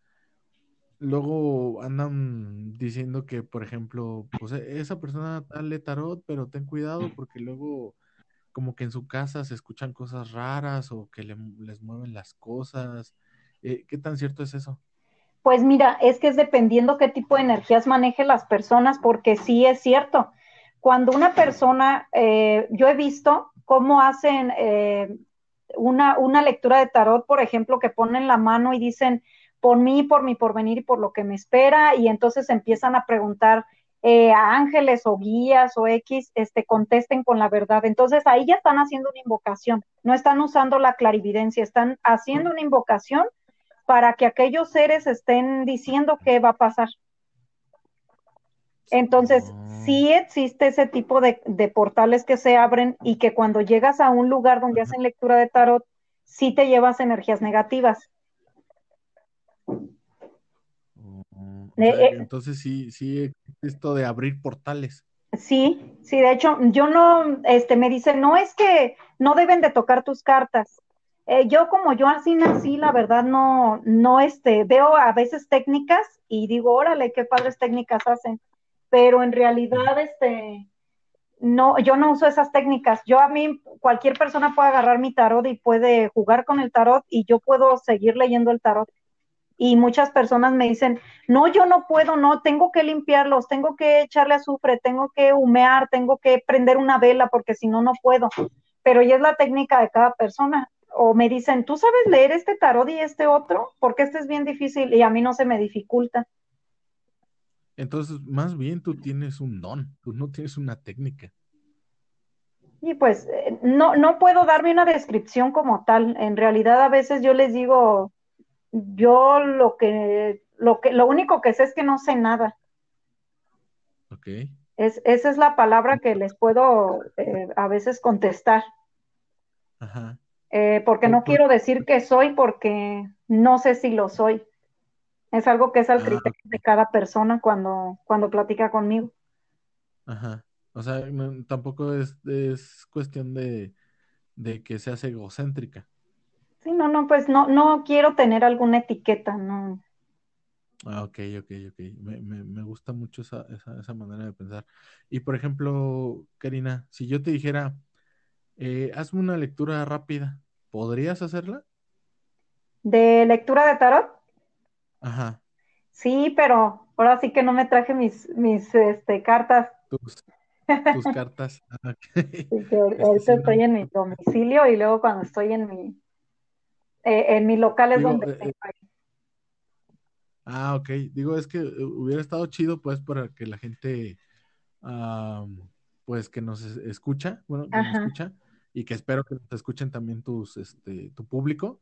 Luego andan diciendo que, por ejemplo, pues esa persona dale tarot, pero ten cuidado porque luego como que en su casa se escuchan cosas raras o que les mueven las cosas. ¿Qué tan cierto es eso? Pues mira, es que es dependiendo qué tipo de energías maneje las personas, porque sí es cierto. Cuando una persona, yo he visto cómo hacen una lectura de tarot, por ejemplo, que ponen la mano y dicen, por mí, por mi porvenir y por lo que me espera, y entonces empiezan a preguntar a ángeles o guías o X, contesten con la verdad. Entonces ahí ya están haciendo una invocación, no están usando la clarividencia, están haciendo una invocación para que aquellos seres estén diciendo qué va a pasar. Entonces, sí existe ese tipo de portales que se abren y que cuando llegas a un lugar donde hacen lectura de tarot, sí te llevas energías negativas. Entonces sí, esto de abrir portales. Sí, de hecho, yo no, me dicen, no es que no deben de tocar tus cartas. Yo así nací, la verdad, no, veo a veces técnicas y digo, órale, qué padres técnicas hacen, pero en realidad, no, yo no uso esas técnicas. Cualquier persona puede agarrar mi tarot y puede jugar con el tarot y yo puedo seguir leyendo el tarot. Y muchas personas me dicen, no, yo no puedo, no, tengo que limpiarlos, tengo que echarle azufre, tengo que humear, tengo que prender una vela, porque si no, no puedo. Pero ya es la técnica de cada persona. O me dicen, ¿tú sabes leer este tarot y este otro? Porque este es bien difícil y a mí no se me dificulta. Entonces, más bien tú tienes un don, tú no tienes una técnica. Y pues, no puedo darme una descripción como tal. En realidad, a veces yo les digo... Yo lo único que sé es que no sé nada. Okay. Esa es la palabra que les puedo a veces contestar. Ajá. Porque no quiero decir que soy, porque no sé si lo soy. Es algo que es al criterio de cada persona cuando platica conmigo. Ajá. O sea, tampoco es cuestión de que seas egocéntrica. Sí, no, pues no quiero tener alguna etiqueta, no. Ah, ok. Me gusta mucho esa manera de pensar. Y, por ejemplo, Karina, si yo te dijera, hazme una lectura rápida, ¿podrías hacerla? ¿De lectura de tarot? Ajá. Sí, pero ahora sí que no me traje mis cartas. Tus cartas. Okay. Sí, ahorita estoy en mi domicilio y luego cuando estoy en mi local es donde tengo ahí. Ok. Digo, es que hubiera estado chido, pues, para que la gente, pues, que nos escucha, y que espero que nos escuchen también tu público,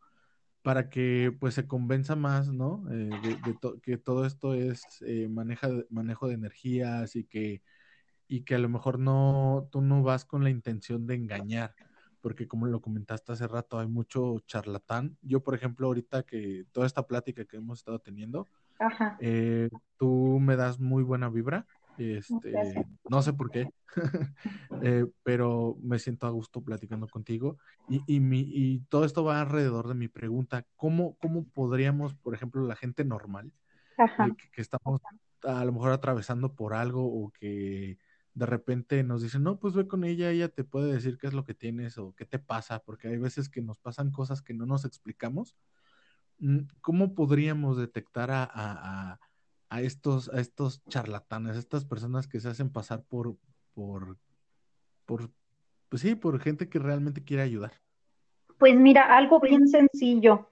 para que, pues, se convenza más, ¿no? Que todo esto es manejo de energías y que a lo mejor tú no vas con la intención de engañar. Porque como lo comentaste hace rato, hay mucho charlatán. Yo, por ejemplo, ahorita que toda esta plática que hemos estado teniendo, tú me das muy buena vibra. No sé por qué, pero me siento a gusto platicando contigo. Y todo esto va alrededor de mi pregunta. ¿Cómo podríamos, por ejemplo, la gente normal, que estamos a lo mejor atravesando por algo o que... de repente nos dicen, no, pues ve con ella, ella te puede decir qué es lo que tienes o qué te pasa, porque hay veces que nos pasan cosas que no nos explicamos? ¿Cómo podríamos detectar a estos charlatanes, a estas personas que se hacen pasar por gente que realmente quiere ayudar? Pues mira, algo bien sencillo.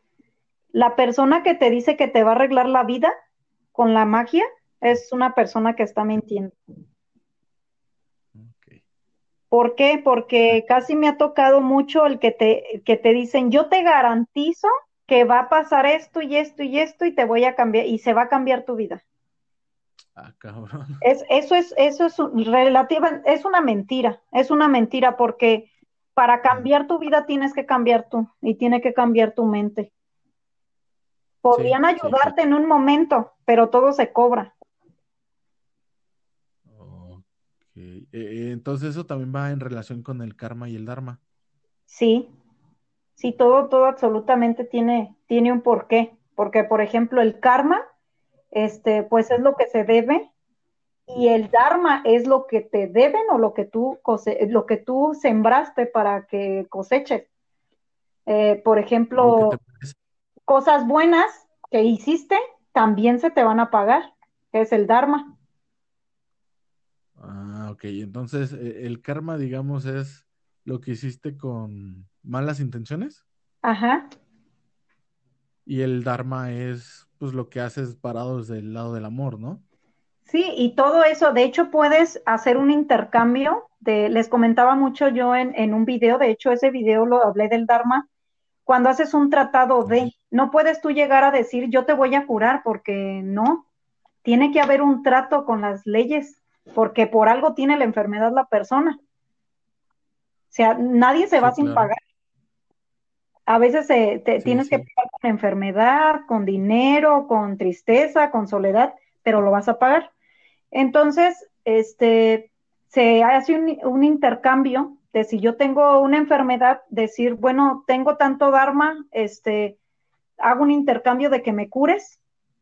La persona que te dice que te va a arreglar la vida con la magia es una persona que está mintiendo. ¿Por qué? Porque casi me ha tocado mucho el que te dicen, yo te garantizo que va a pasar esto y esto y esto y te voy a cambiar y se va a cambiar tu vida. Ah, cabrón. Es una mentira. Es una mentira porque para cambiar tu vida tienes que cambiar tú y tiene que cambiar tu mente. Podrían ayudarte en un momento, pero todo se cobra. Entonces eso también va en relación con el karma y el dharma. Sí, todo absolutamente tiene un porqué, porque por ejemplo el karma pues es lo que se debe, y el dharma es lo que te deben o lo que tú sembraste para que coseches. Por ejemplo, cosas buenas que hiciste también se te van a pagar, que es el dharma. Ah, ok. Entonces, el karma, digamos, es lo que hiciste con malas intenciones. Ajá. Y el dharma es, pues, lo que haces parado desde el lado del amor, ¿no? Sí, y todo eso. De hecho, puedes hacer un intercambio. Les comentaba mucho yo en un video, de hecho, ese video lo hablé del dharma. Cuando haces un tratado de, no puedes tú llegar a decir, yo te voy a curar, porque no. Tiene que haber un trato con las leyes, porque por algo tiene la enfermedad la persona. O sea, nadie se va sin pagar. A veces tienes que pagar con enfermedad, con dinero, con tristeza, con soledad, pero lo vas a pagar. Entonces, se hace un intercambio de, si yo tengo una enfermedad, decir, bueno, tengo tanto dharma, hago un intercambio de que me cures,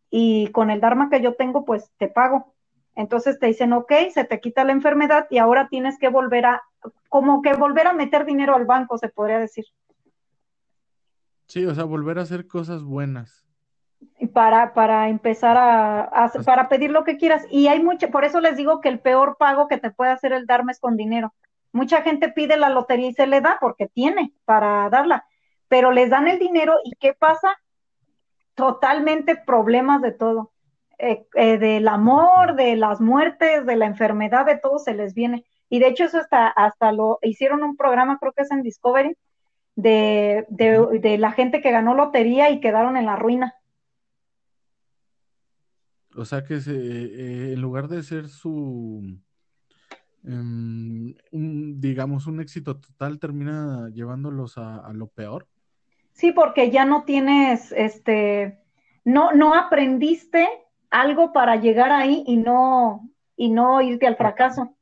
y con el dharma que yo tengo, pues te pago. Entonces te dicen, ok, se te quita la enfermedad y ahora tienes que volver a meter dinero al banco, se podría decir. Sí, o sea, volver a hacer cosas buenas. Para empezar para pedir lo que quieras. Y hay mucho, por eso les digo que el peor pago que te puede hacer el dharma es con dinero. Mucha gente pide la lotería y se le da porque tiene para darla, pero les dan el dinero y ¿qué pasa? Totalmente problemas de todo. Del amor, de las muertes, de la enfermedad, de todo se les viene. Y de hecho eso hasta lo hicieron un programa, creo que es en Discovery, de la gente que ganó lotería y quedaron en la ruina. O sea que en lugar de ser digamos, un éxito total, termina llevándolos a lo peor. Sí, porque ya no tienes, no aprendiste algo para llegar ahí y no irte al fracaso.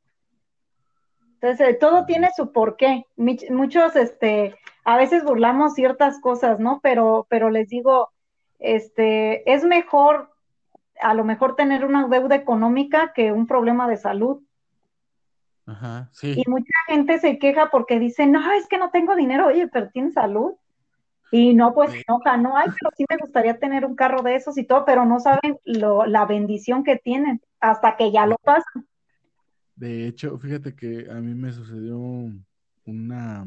Entonces, todo tiene su porqué. Muchos, a veces burlamos ciertas cosas, ¿no? Pero les digo, es mejor, a lo mejor, tener una deuda económica que un problema de salud. Ajá, sí. Y mucha gente se queja porque dice, no, es que no tengo dinero. Oye, pero tienes salud. Y no, pues se enoja, no, ay, pero sí me gustaría tener un carro de esos y todo, pero no saben la bendición que tienen hasta que ya lo pasan. De hecho, fíjate que a mí me sucedió una,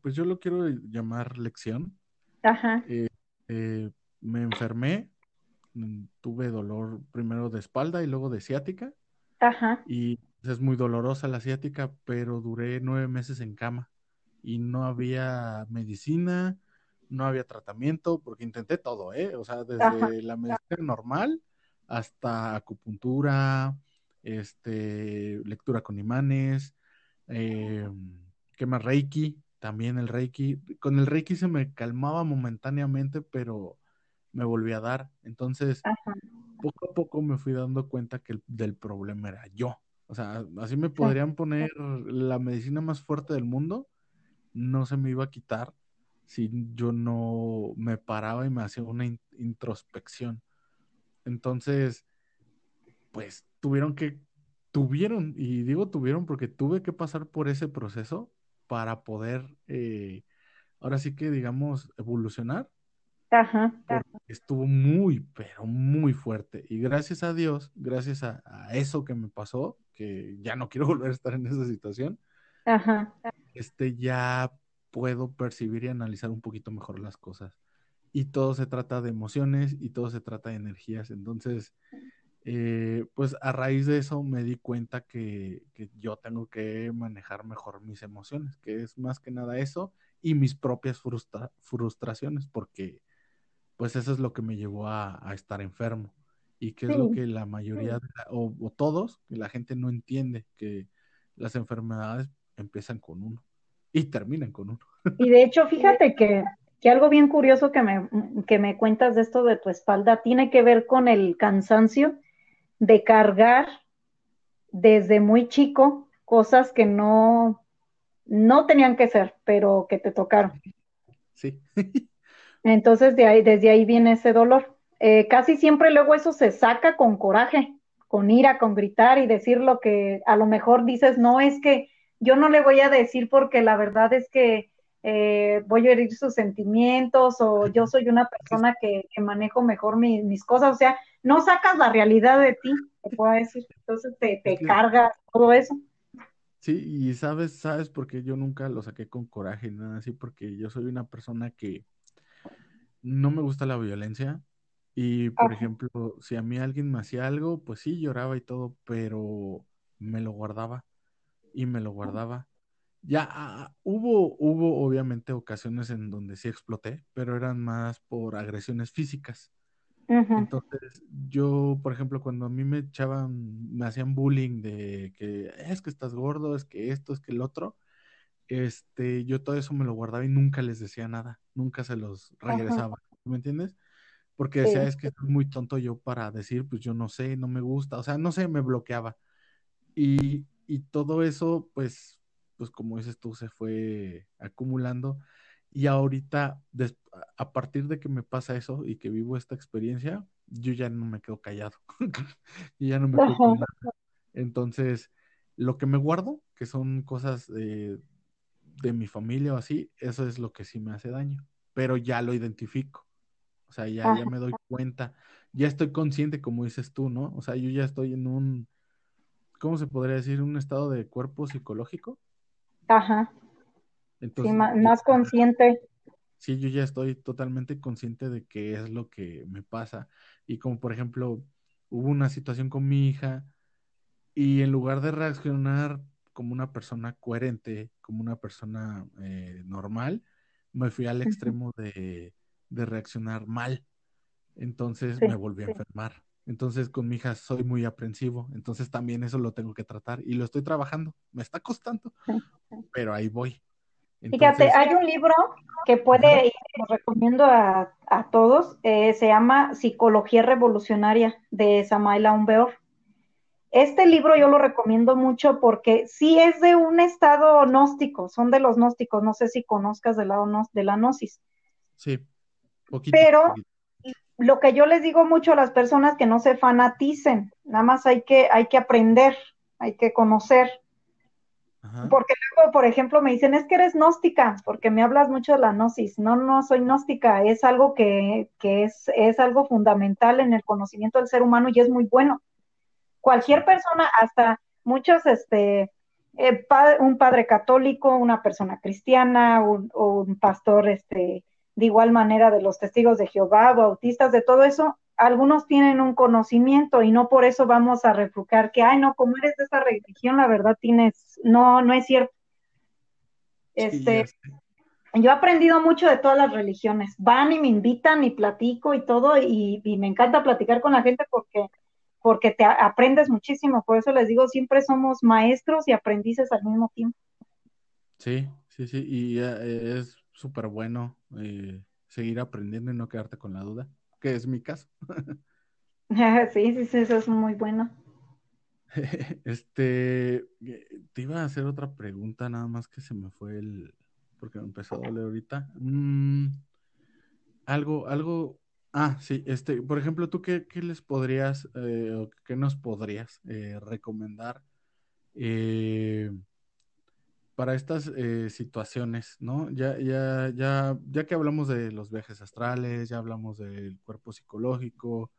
pues yo lo quiero llamar lección. Ajá. Me enfermé, tuve dolor primero de espalda y luego de ciática. Ajá. Y es muy dolorosa la ciática, pero duré 9 meses en cama. Y no había medicina, no había tratamiento, porque intenté todo, ¿eh? O sea, desde la medicina normal hasta acupuntura, lectura con imanes, ¿qué más? Reiki, también el Reiki. Con el Reiki se me calmaba momentáneamente, pero me volví a dar. Entonces, poco a poco me fui dando cuenta que del problema era yo. O sea, así me podrían poner la medicina más fuerte del mundo, no se me iba a quitar si yo no me paraba y me hacía una introspección. Entonces, pues tuvieron, y digo tuvieron porque tuve que pasar por ese proceso para poder, ahora sí que, digamos, evolucionar. Ajá. Estuvo muy, pero muy fuerte. Y gracias a Dios, gracias a eso que me pasó, que ya no quiero volver a estar en esa situación, ajá, ya puedo percibir y analizar un poquito mejor las cosas. Y todo se trata de emociones y todo se trata de energías. Entonces, pues a raíz de eso me di cuenta que yo tengo que manejar mejor mis emociones, que es más que nada eso, y mis propias frustraciones, porque pues eso es lo que me llevó a estar enfermo. Y que es lo que la mayoría, o todos, que la gente no entiende, que las enfermedades empiezan con uno y terminan con uno. Y de hecho, fíjate que algo bien curioso que me cuentas de esto de tu espalda tiene que ver con el cansancio de cargar desde muy chico cosas que no tenían que ser, pero que te tocaron. Sí. Entonces, desde ahí viene ese dolor. casi siempre luego eso se saca con coraje, con ira, con gritar y decir lo que a lo mejor dices, no, es que yo no le voy a decir porque la verdad es que voy a herir sus sentimientos, o yo soy una persona que manejo mejor mis cosas, o sea, no sacas la realidad de ti, te puedo decir, entonces te cargas todo eso. Sí, y sabes por qué yo nunca lo saqué con coraje, nada así, porque yo soy una persona que no me gusta la violencia, y por ejemplo, si a mí alguien me hacía algo, pues sí, lloraba y todo, pero me lo guardaba, y me lo guardaba. Ya hubo obviamente ocasiones en donde sí exploté, pero eran más por agresiones físicas. Uh-huh. Entonces yo, por ejemplo, cuando a mí me hacían bullying de que es que estás gordo, es que esto, es que el otro, yo todo eso me lo guardaba y nunca les decía nada, nunca se los regresaba, uh-huh. ¿Me entiendes? Porque decía, sí, es que soy muy tonto yo para decir, pues yo no sé, no me gusta, o sea, no sé, me bloqueaba. Y todo eso, pues como dices tú, se fue acumulando. Y ahorita, a partir de que me pasa eso y que vivo esta experiencia, yo ya no me quedo callado. Yo ya no me quedo callado. Entonces, lo que me guardo, que son cosas de mi familia o así, eso es lo que sí me hace daño. Pero ya lo identifico. O sea, ya me doy cuenta. Ya estoy consciente, como dices tú, ¿no? O sea, yo ya estoy en un, ¿cómo se podría decir? Un estado de cuerpo psicológico. Ajá. Entonces, sí, más consciente. Sí, yo ya estoy totalmente consciente de qué es lo que me pasa. Y como por ejemplo, hubo una situación con mi hija y en lugar de reaccionar como una persona coherente, como una persona normal, me fui al extremo de reaccionar mal. Entonces me volví a enfermar. Entonces con mi hija soy muy aprensivo, entonces también eso lo tengo que tratar y lo estoy trabajando, me está costando, pero ahí voy. Entonces, fíjate, hay un libro que puede, os recomiendo a todos, se llama Psicología revolucionaria de Samael Aun Weor. Este libro yo lo recomiendo mucho porque sí es de un estado gnóstico, son de los gnósticos, no sé si conozcas del lado de la gnosis. Sí, poquito. Pero lo que yo les digo mucho a las personas que no se fanaticen, nada más hay que aprender, hay que conocer. Ajá. Porque luego, por ejemplo, me dicen, es que eres gnóstica, porque me hablas mucho de la gnosis. No soy gnóstica, es algo que es algo fundamental en el conocimiento del ser humano y es muy bueno. Cualquier persona, hasta muchos, un padre católico, una persona cristiana, un pastor, de igual manera de los testigos de Jehová, bautistas, de todo eso, algunos tienen un conocimiento y no por eso vamos a refutar que, ay, no, como eres de esa religión, la verdad no es cierto. Sí, yo he aprendido mucho de todas las religiones, van y me invitan y platico y todo, y me encanta platicar con la gente porque te aprendes muchísimo, por eso les digo, siempre somos maestros y aprendices al mismo tiempo. Sí, y es súper bueno seguir aprendiendo y no quedarte con la duda, que es mi caso. Sí, eso es muy bueno. Te iba a hacer otra pregunta, nada más que se me fue porque me empezó a doler ahorita. Por ejemplo, ¿tú qué les podrías, o qué nos podrías recomendar para estas situaciones, ¿no? Ya que hablamos de los viajes astrales, ya hablamos del cuerpo psicológico,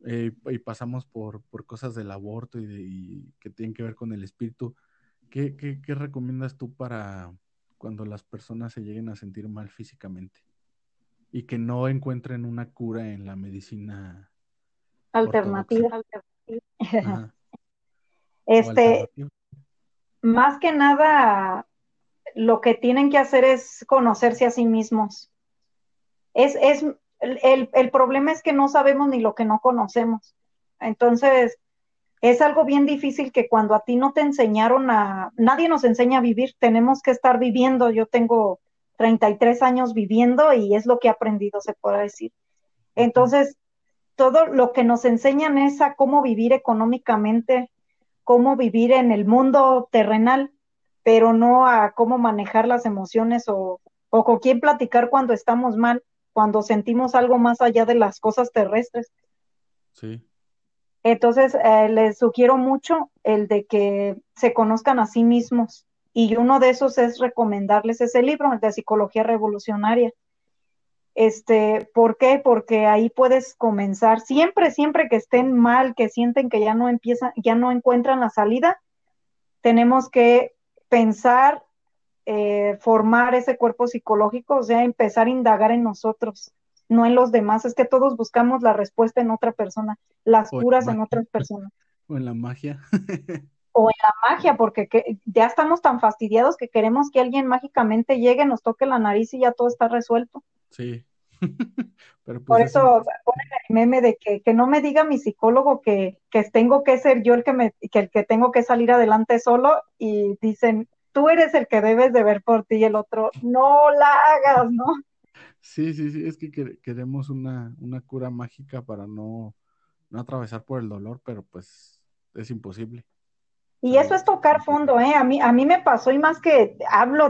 y pasamos por cosas del aborto y que tienen que ver con el espíritu, ¿qué recomiendas tú para cuando las personas se lleguen a sentir mal físicamente y que no encuentren una cura en la medicina alternativa? Más que nada, lo que tienen que hacer es conocerse a sí mismos. El problema es que no sabemos ni lo que no conocemos. Entonces, es algo bien difícil que cuando a ti no te enseñaron nadie nos enseña a vivir, tenemos que estar viviendo. Yo tengo 33 años viviendo y es lo que he aprendido, se puede decir. Entonces, todo lo que nos enseñan es a cómo vivir económicamente, cómo vivir en el mundo terrenal, pero no a cómo manejar las emociones o con quién platicar cuando estamos mal. cuando sentimos algo más allá de las cosas terrestres. Sí. Entonces, les sugiero mucho el de que se conozcan a sí mismos, y uno de esos es recomendarles ese libro, el de Psicología revolucionaria. ¿Por qué? Porque ahí puedes comenzar. Siempre que estén mal, que sienten que ya no encuentran la salida, tenemos que pensar, formar ese cuerpo psicológico, o sea, empezar a indagar en nosotros, no en los demás. Es que todos buscamos la respuesta en otra persona, las curas en otras personas. O en la magia. O en la magia, porque ya estamos tan fastidiados que queremos que alguien mágicamente llegue, nos toque la nariz y ya todo está resuelto. Sí. Pero pues por eso ponen el meme de que no me diga mi psicólogo que tengo que ser yo el que tengo que salir adelante solo, y dicen, tú eres el que debes de ver por ti, y el otro, no la hagas, ¿no? Sí, es que queremos una cura mágica para no atravesar por el dolor, pero pues es imposible. Y eso es tocar fondo, ¿eh? A mí me pasó, y más que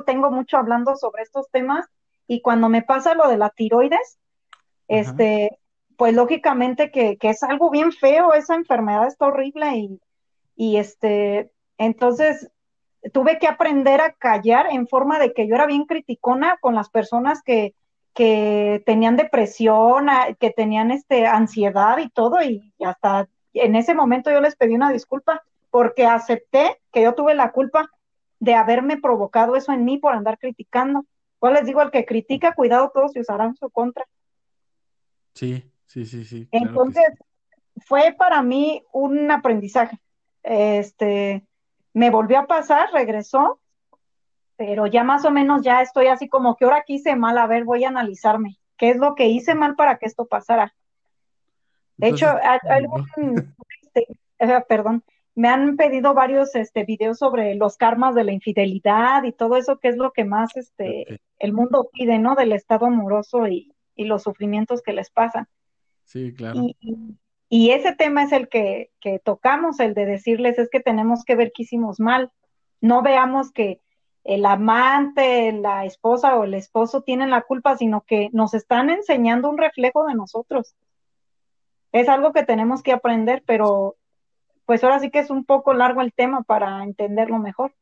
tengo mucho hablando sobre estos temas. Y cuando me pasa lo de la tiroides, pues lógicamente que es algo bien feo, esa enfermedad está horrible, y entonces tuve que aprender a callar, en forma de que yo era bien criticona con las personas que tenían depresión, que tenían ansiedad y todo, y hasta en ese momento yo les pedí una disculpa, porque acepté que yo tuve la culpa de haberme provocado eso en mí por andar criticando. Pues les digo, al que critica, cuidado, todos se usarán su contra. Sí. Claro. Entonces, fue para mí un aprendizaje. Me volvió a pasar, regresó, pero ya más o menos ya estoy así como que ahora hice mal, a ver, voy a analizarme. ¿Qué es lo que hice mal para que esto pasara? De hecho, me han pedido varios videos sobre los karmas de la infidelidad y todo eso, que es lo que más el mundo pide, ¿no? Del estado amoroso y los sufrimientos que les pasan. Sí, claro. Y ese tema es el que tocamos, el de decirles, es que tenemos que ver qué hicimos mal. No veamos que el amante, la esposa o el esposo tienen la culpa, sino que nos están enseñando un reflejo de nosotros. Es algo que tenemos que aprender, pero pues ahora sí que es un poco largo el tema para entenderlo mejor.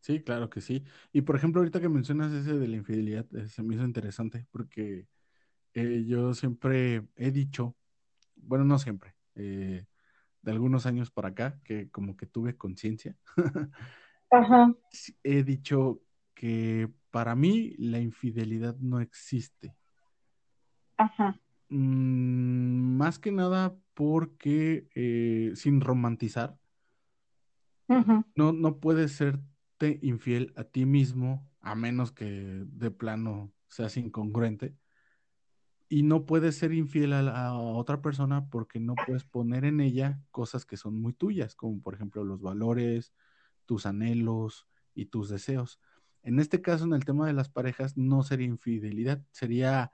Sí, claro que sí. Y por ejemplo, ahorita que mencionas ese de la infidelidad, se me hizo interesante porque yo siempre he dicho, bueno, no siempre, de algunos años para acá, que como que tuve conciencia. Ajá. He dicho que para mí la infidelidad no existe. Ajá. Más que nada porque sin romantizar, uh-huh, no puedes serte infiel a ti mismo, a menos que de plano seas incongruente, y no puedes ser infiel a otra persona porque no puedes poner en ella cosas que son muy tuyas, como por ejemplo los valores, tus anhelos y tus deseos. En este caso, en el tema de las parejas, no sería infidelidad, sería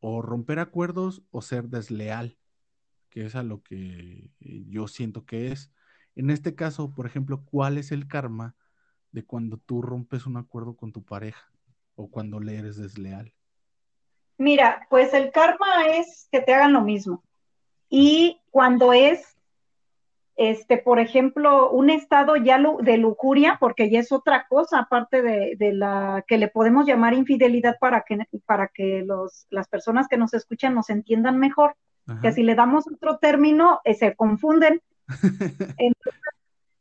o romper acuerdos o ser desleal, que es a lo que yo siento que es. En este caso, por ejemplo, ¿cuál es el karma de cuando tú rompes un acuerdo con tu pareja o cuando le eres desleal? Mira, pues el karma es que te hagan lo mismo. Y cuando es, por ejemplo, un estado ya de lujuria, porque ya es otra cosa, aparte de la que le podemos llamar infidelidad, para que las personas que nos escuchan nos entiendan mejor. Ajá. Que si le damos otro término, se confunden.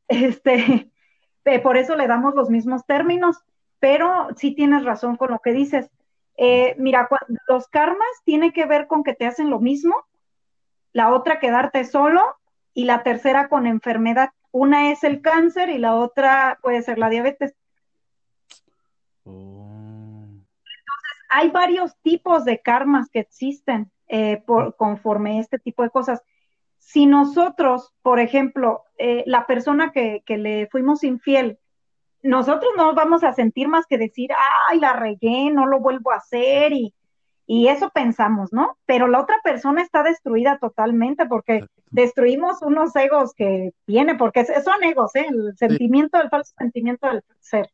Entonces, por eso le damos los mismos términos, pero sí tienes razón con lo que dices. Mira, los karmas tienen que ver con que te hacen lo mismo, la otra quedarte solo, y la tercera con enfermedad. Una es el cáncer y la otra puede ser la diabetes. Oh. Entonces, hay varios tipos de karmas que existen conforme este tipo de cosas. Si nosotros, por ejemplo, la persona que le fuimos infiel, nosotros no vamos a sentir más que decir, ay, la regué, no lo vuelvo a hacer, y eso pensamos, ¿no? Pero la otra persona está destruida totalmente, porque destruimos unos egos que tiene, porque son egos, ¿eh? El sentimiento, el falso sentimiento del ser.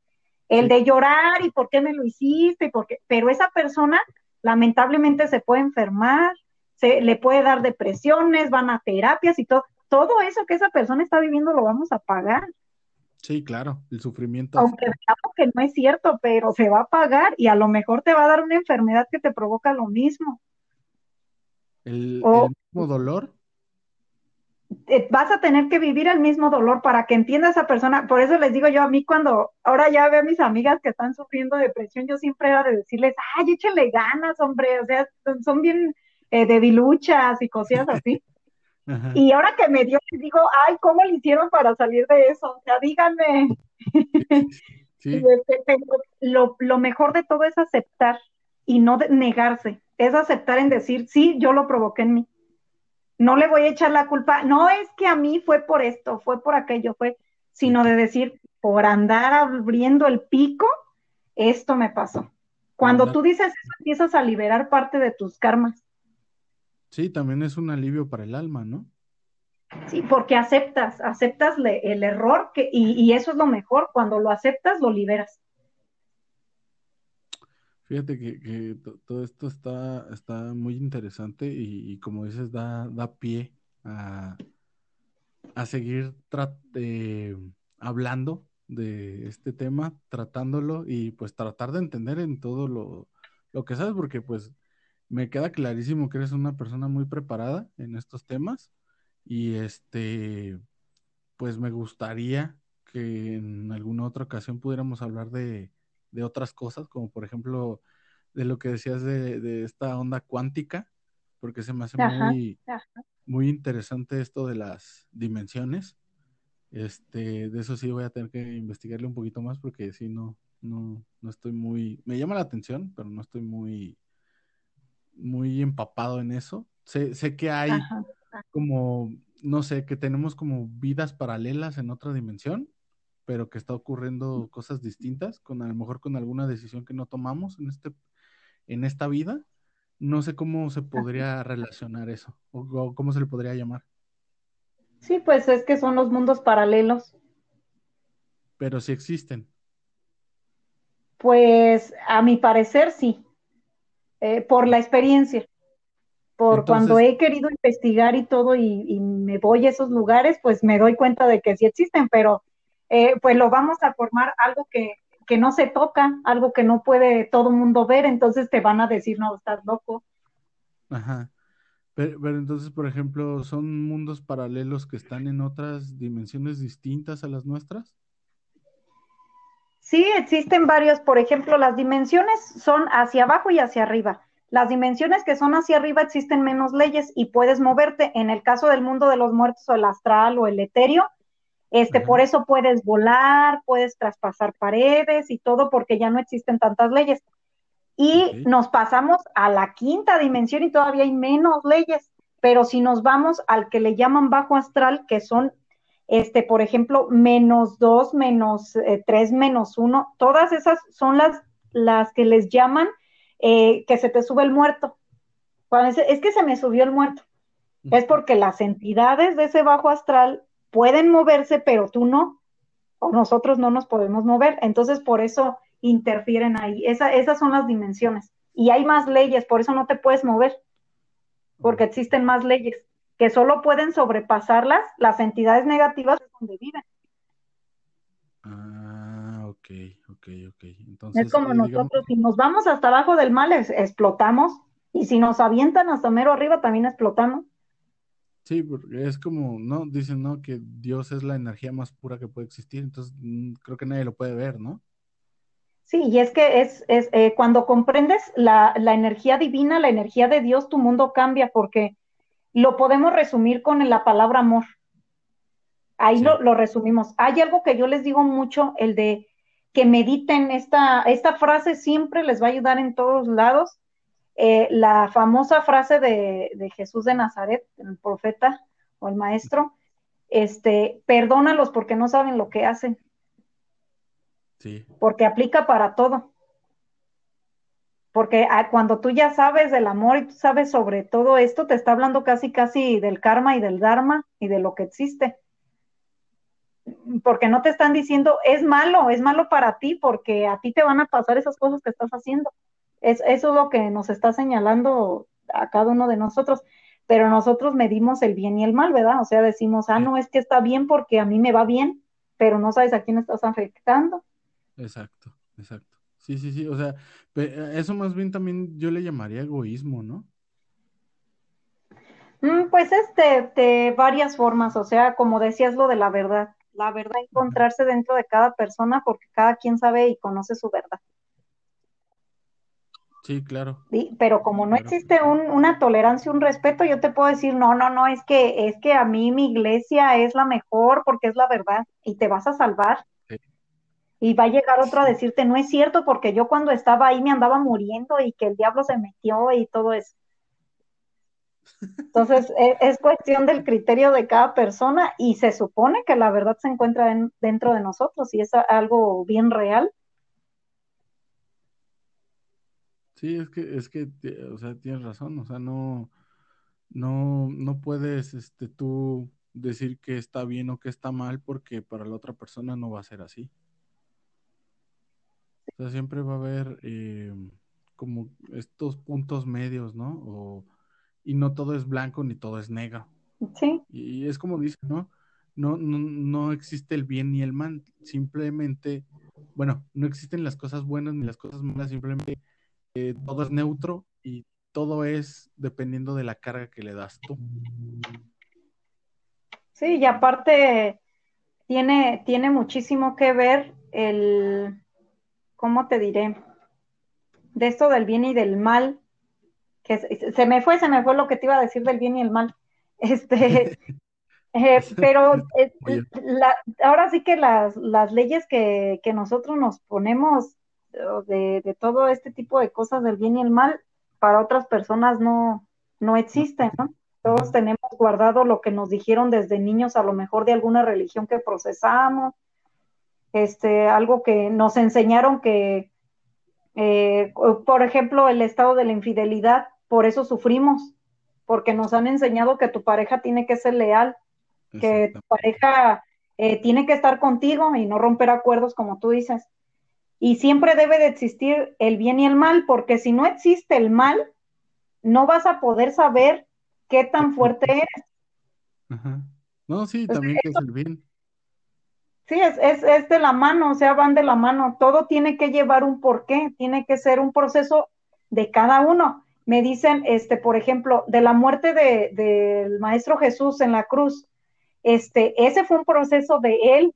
El de llorar, y por qué me lo hiciste, pero esa persona lamentablemente se puede enfermar, se le puede dar depresiones, van a terapias y todo eso que esa persona está viviendo lo vamos a pagar. Sí, claro, el sufrimiento. Aunque veamos que no es cierto, pero se va a pagar y a lo mejor te va a dar una enfermedad que te provoca lo mismo. ¿El mismo dolor? Vas a tener que vivir el mismo dolor para que entienda a esa persona. Por eso les digo yo, a mí cuando ahora ya veo a mis amigas que están sufriendo depresión, yo siempre era de decirles, ay, échenle ganas, hombre, o sea, son bien debiluchas y cosillas así. Ajá. Y ahora que me dio, les digo, ay, ¿cómo le hicieron para salir de eso? O sea, díganme. Sí. Lo mejor de todo es aceptar y no negarse, es aceptar en decir, sí, yo lo provoqué en mí. No le voy a echar la culpa, no es que a mí fue por esto, fue por aquello, sino de decir, por andar abriendo el pico, esto me pasó. Cuando tú dices eso, empiezas a liberar parte de tus karmas. Sí, también es un alivio para el alma, ¿no? Sí, porque aceptas el error y eso es lo mejor, cuando lo aceptas, lo liberas. Fíjate que todo esto está muy interesante y como dices, da pie a seguir hablando de este tema, tratándolo y pues tratar de entender en todo lo que sabes, porque pues me queda clarísimo que eres una persona muy preparada en estos temas y pues me gustaría que en alguna otra ocasión pudiéramos hablar de otras cosas, como por ejemplo de lo que decías de esta onda cuántica, porque se me hace muy interesante esto de las dimensiones. De eso sí voy a tener que investigarle un poquito más, porque sí no estoy muy, me llama la atención, pero no estoy muy empapado en eso. Sé que hay como, no sé, que tenemos como vidas paralelas en otra dimensión, pero que está ocurriendo cosas distintas, a lo mejor con alguna decisión que no tomamos en esta vida. No sé cómo se podría relacionar eso, o cómo se le podría llamar. Sí, pues es que son los mundos paralelos. Pero sí existen. Pues, a mi parecer, sí. Por la experiencia. Entonces, cuando he querido investigar y todo, y me voy a esos lugares, pues me doy cuenta de que sí existen, pero... pues lo vamos a formar algo que no se toca, algo que no puede todo mundo ver, entonces te van a decir, no, estás loco. Ajá, pero entonces, por ejemplo, ¿son mundos paralelos que están en otras dimensiones distintas a las nuestras? Sí, existen varios, por ejemplo, las dimensiones son hacia abajo y hacia arriba. Las dimensiones que son hacia arriba existen menos leyes y puedes moverte. En el caso del mundo de los muertos o el astral o el etéreo, por eso puedes volar, puedes traspasar paredes y todo, porque ya no existen tantas leyes. Y nos pasamos a la quinta dimensión y todavía hay menos leyes, pero si nos vamos al que le llaman bajo astral, que son, por ejemplo, -2, -3, -1, todas esas son las que les llaman que se te sube el muerto. Es que se me subió el muerto. Es porque las entidades de ese bajo astral pueden moverse, pero tú no, o nosotros no nos podemos mover, entonces por eso interfieren ahí. Esas son las dimensiones, y hay más leyes, por eso no te puedes mover, porque existen más leyes, que solo pueden sobrepasarlas las entidades negativas donde viven. Ah, ok, entonces... Es como nosotros, digamos... si nos vamos hasta abajo del mal, explotamos, y si nos avientan hasta mero arriba, también explotamos. Sí, porque es como, ¿no? Dicen, ¿no? Que Dios es la energía más pura que puede existir, entonces creo que nadie lo puede ver, ¿no? Sí, y es que es cuando comprendes la energía divina, la energía de Dios, tu mundo cambia, porque lo podemos resumir con la palabra amor. Ahí lo resumimos. Hay algo que yo les digo mucho, el de que mediten, esta frase siempre les va a ayudar en todos lados. La famosa frase de Jesús de Nazaret, el profeta o el maestro, perdónalos porque no saben lo que hacen. Sí. Porque aplica para todo. Porque cuando tú ya sabes del amor y tú sabes sobre todo esto, te está hablando casi del karma y del dharma y de lo que existe. Porque no te están diciendo, es malo para ti, porque a ti te van a pasar esas cosas que estás haciendo. Eso es lo que nos está señalando a cada uno de nosotros, pero nosotros medimos el bien y el mal, ¿verdad? O sea, decimos, ah, no, es que está bien porque a mí me va bien, pero no sabes a quién estás afectando. Exacto, exacto. Sí, sí, sí, o sea, eso más bien también yo le llamaría egoísmo, ¿no? Pues es de varias formas, o sea, como decías lo de la verdad encontrarse dentro de cada persona porque cada quien sabe y conoce su verdad. Sí, claro. Sí, pero como no existe una tolerancia, un respeto, yo te puedo decir, no, es que a mí mi iglesia es la mejor porque es la verdad y te vas a salvar. Sí. Y va a llegar otro a decirte, no es cierto porque yo cuando estaba ahí me andaba muriendo y que el diablo se metió y todo eso. Entonces, es cuestión del criterio de cada persona y se supone que la verdad se encuentra dentro de nosotros y es algo bien real. Sí, es que, o sea, tienes razón, o sea, no puedes, tú decir que está bien o que está mal porque para la otra persona no va a ser así. O sea, siempre va a haber como estos puntos medios, ¿no? Y no todo es blanco ni todo es negro. Sí. Y es como dice, ¿no? No existe el bien ni el mal, simplemente, bueno, no existen las cosas buenas ni las cosas malas, simplemente todo es neutro y todo es dependiendo de la carga que le das tú. Sí, y aparte tiene muchísimo que ver ¿cómo te diré? De esto del bien y del mal, que se me fue lo que te iba a decir del bien y el mal. Pero ahora sí que las leyes que nosotros nos ponemos de todo este tipo de cosas del bien y el mal, para otras personas no existen, ¿no? Todos tenemos guardado lo que nos dijeron desde niños, a lo mejor de alguna religión que procesamos, algo que nos enseñaron que, por ejemplo, el estado de la infidelidad, por eso sufrimos, porque nos han enseñado que tu pareja tiene que ser leal, que tu pareja tiene que estar contigo y no romper acuerdos, como tú dices. Y siempre debe de existir el bien y el mal, porque si no existe el mal, no vas a poder saber qué tan fuerte eres. Ajá. No, sí, entonces, también que es el bien. Sí, es de la mano, o sea, van de la mano. Todo tiene que llevar un porqué, tiene que ser un proceso de cada uno. Me dicen, por ejemplo, de la muerte del Maestro Jesús en la cruz, ese fue un proceso de él.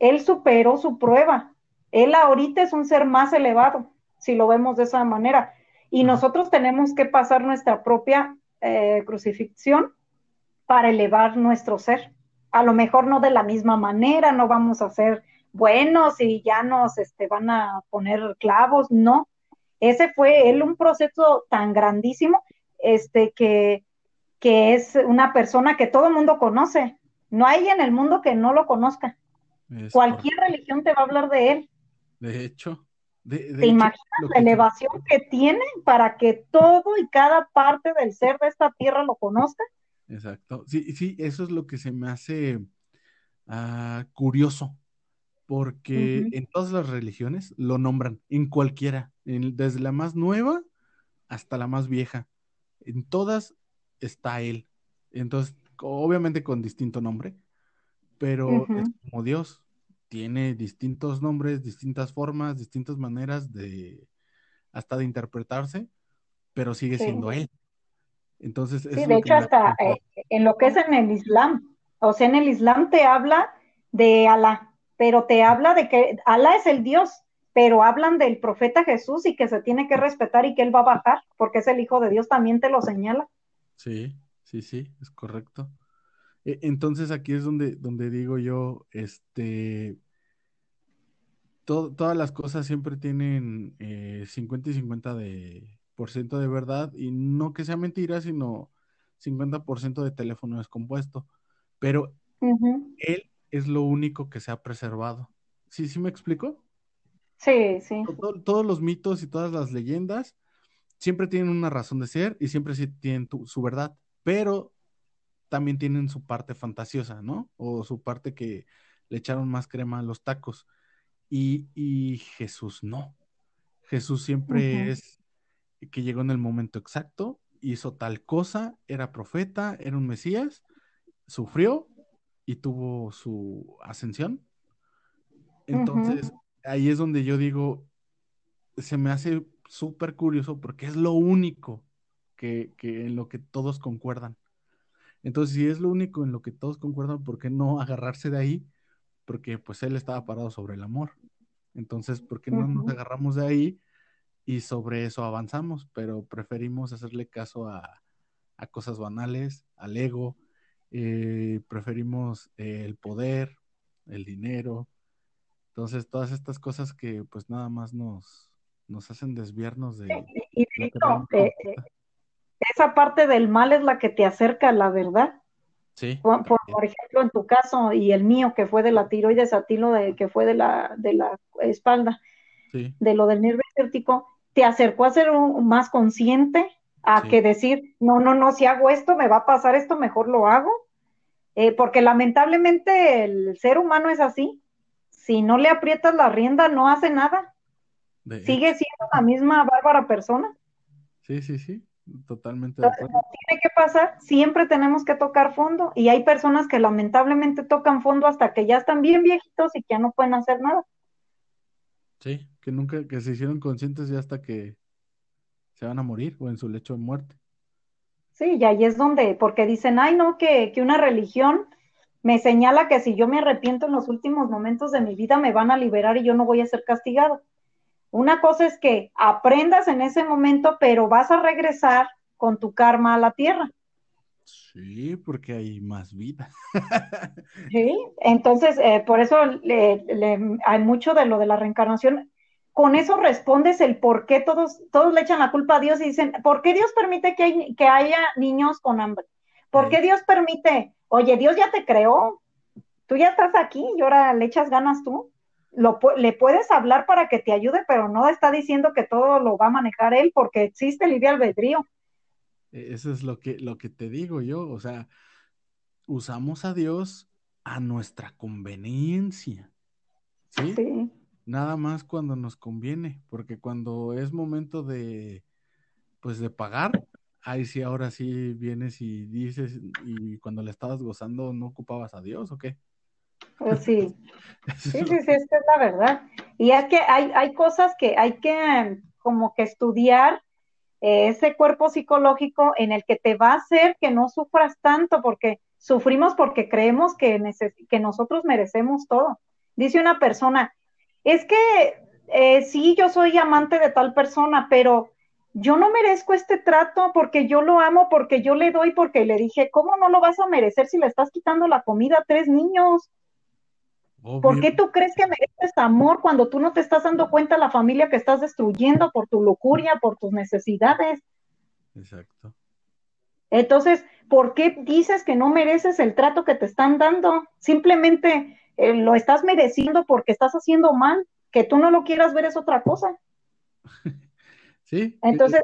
Él superó su prueba. Él ahorita es un ser más elevado, si lo vemos de esa manera. Y nosotros tenemos que pasar nuestra propia crucifixión para elevar nuestro ser. A lo mejor no de la misma manera, no vamos a ser buenos y ya nos van a poner clavos, no. Ese fue él un proceso tan grandísimo que es una persona que todo el mundo conoce. No hay en el mundo que no lo conozca. Cualquier religión te va a hablar de él. De hecho, ¿te imaginas la elevación que tiene para que todo y cada parte del ser de esta tierra lo conozca? Exacto. Sí, eso es lo que se me hace curioso, porque en todas las religiones lo nombran, en cualquiera, desde la más nueva hasta la más vieja. En todas está él. Entonces, obviamente con distinto nombre, pero es como Dios, tiene distintos nombres, distintas formas, distintas maneras hasta de interpretarse, pero sigue siendo Él. Entonces, sí, de hecho hasta en lo que es en el Islam, o sea, en el Islam te habla de Alá, pero te habla de que Alá es el Dios, pero hablan del profeta Jesús y que se tiene que respetar y que Él va a bajar, porque es el Hijo de Dios, también te lo señala. Sí, es correcto. Entonces aquí es donde digo yo, todas las cosas siempre tienen 50 y 50% de verdad, y no que sea mentira, sino 50% de teléfono descompuesto, pero él es lo único que se ha preservado. ¿Sí me explico? Sí. Todos los mitos y todas las leyendas siempre tienen una razón de ser y siempre sí tienen su verdad, pero también tienen su parte fantasiosa, ¿no? O su parte que le echaron más crema a los tacos. Y Jesús no. Jesús siempre es que llegó en el momento exacto, hizo tal cosa, era profeta, era un Mesías, sufrió y tuvo su ascensión. Entonces, ahí es donde yo digo, se me hace súper curioso porque es lo único que en lo que todos concuerdan. Entonces, si es lo único en lo que todos concuerdan, ¿por qué no agarrarse de ahí? Porque pues él estaba parado sobre el amor. Entonces, ¿por qué no nos agarramos de ahí y sobre eso avanzamos? Pero preferimos hacerle caso a cosas banales, al ego, preferimos el poder, el dinero. Entonces, todas estas cosas que pues nada más nos hacen desviarnos de... Y esa parte del mal es la que te acerca a la verdad. Sí. Por ejemplo, en tu caso y el mío, que fue de la tiroides, a ti lo de que fue de la espalda, sí, de lo del nervio ciático, te acercó a ser más consciente, a sí, que decir, no, si hago esto, me va a pasar esto, mejor lo hago. Porque lamentablemente el ser humano es así. Si no le aprietas la rienda, no hace nada. Sigue siendo la misma bárbara persona. Sí, sí, sí. Totalmente de acuerdo. Tiene que pasar, siempre tenemos que tocar fondo, y hay personas que lamentablemente tocan fondo hasta que ya están bien viejitos y que ya no pueden hacer nada. Sí, que nunca, que se hicieron conscientes ya hasta que se van a morir o en su lecho de muerte. Sí, y ahí es donde, porque dicen, ay no, que una religión me señala que si yo me arrepiento en los últimos momentos de mi vida me van a liberar y yo no voy a ser castigado. Una cosa es que aprendas en ese momento, pero vas a regresar con tu karma a la tierra. Sí, porque hay más vida. Sí, entonces por eso hay mucho de lo de la reencarnación. Con eso respondes el por qué todos le echan la culpa a Dios y dicen, ¿por qué Dios permite que haya niños con hambre? ¿Por qué Dios permite? Oye, Dios ya te creó, tú ya estás aquí y ahora le echas ganas tú. Le puedes hablar para que te ayude, pero no está diciendo que todo lo va a manejar él, porque existe el libre albedrío. Eso es lo que te digo yo, o sea, usamos a Dios a nuestra conveniencia, ¿sí? Sí. Nada más cuando nos conviene, porque cuando es momento de, pues, de pagar, ahí sí, ahora sí vienes y dices, y cuando le estabas gozando, ¿no ocupabas a Dios o qué? Pues sí, esta es la verdad. Y es que hay cosas que hay que como que estudiar ese cuerpo psicológico en el que te va a hacer que no sufras tanto, porque sufrimos porque creemos que nosotros merecemos todo. Dice una persona, es que sí, yo soy amante de tal persona, pero yo no merezco este trato porque yo lo amo, porque yo le doy, porque le dije, ¿cómo no lo vas a merecer si le estás quitando la comida a 3 niños? Obvio. ¿Por qué tú crees que mereces amor cuando tú no te estás dando cuenta la familia que estás destruyendo por tu lujuria, por tus necesidades? Exacto. Entonces, ¿por qué dices que no mereces el trato que te están dando? Simplemente lo estás mereciendo porque estás haciendo mal. Que tú no lo quieras ver es otra cosa. Sí. Entonces,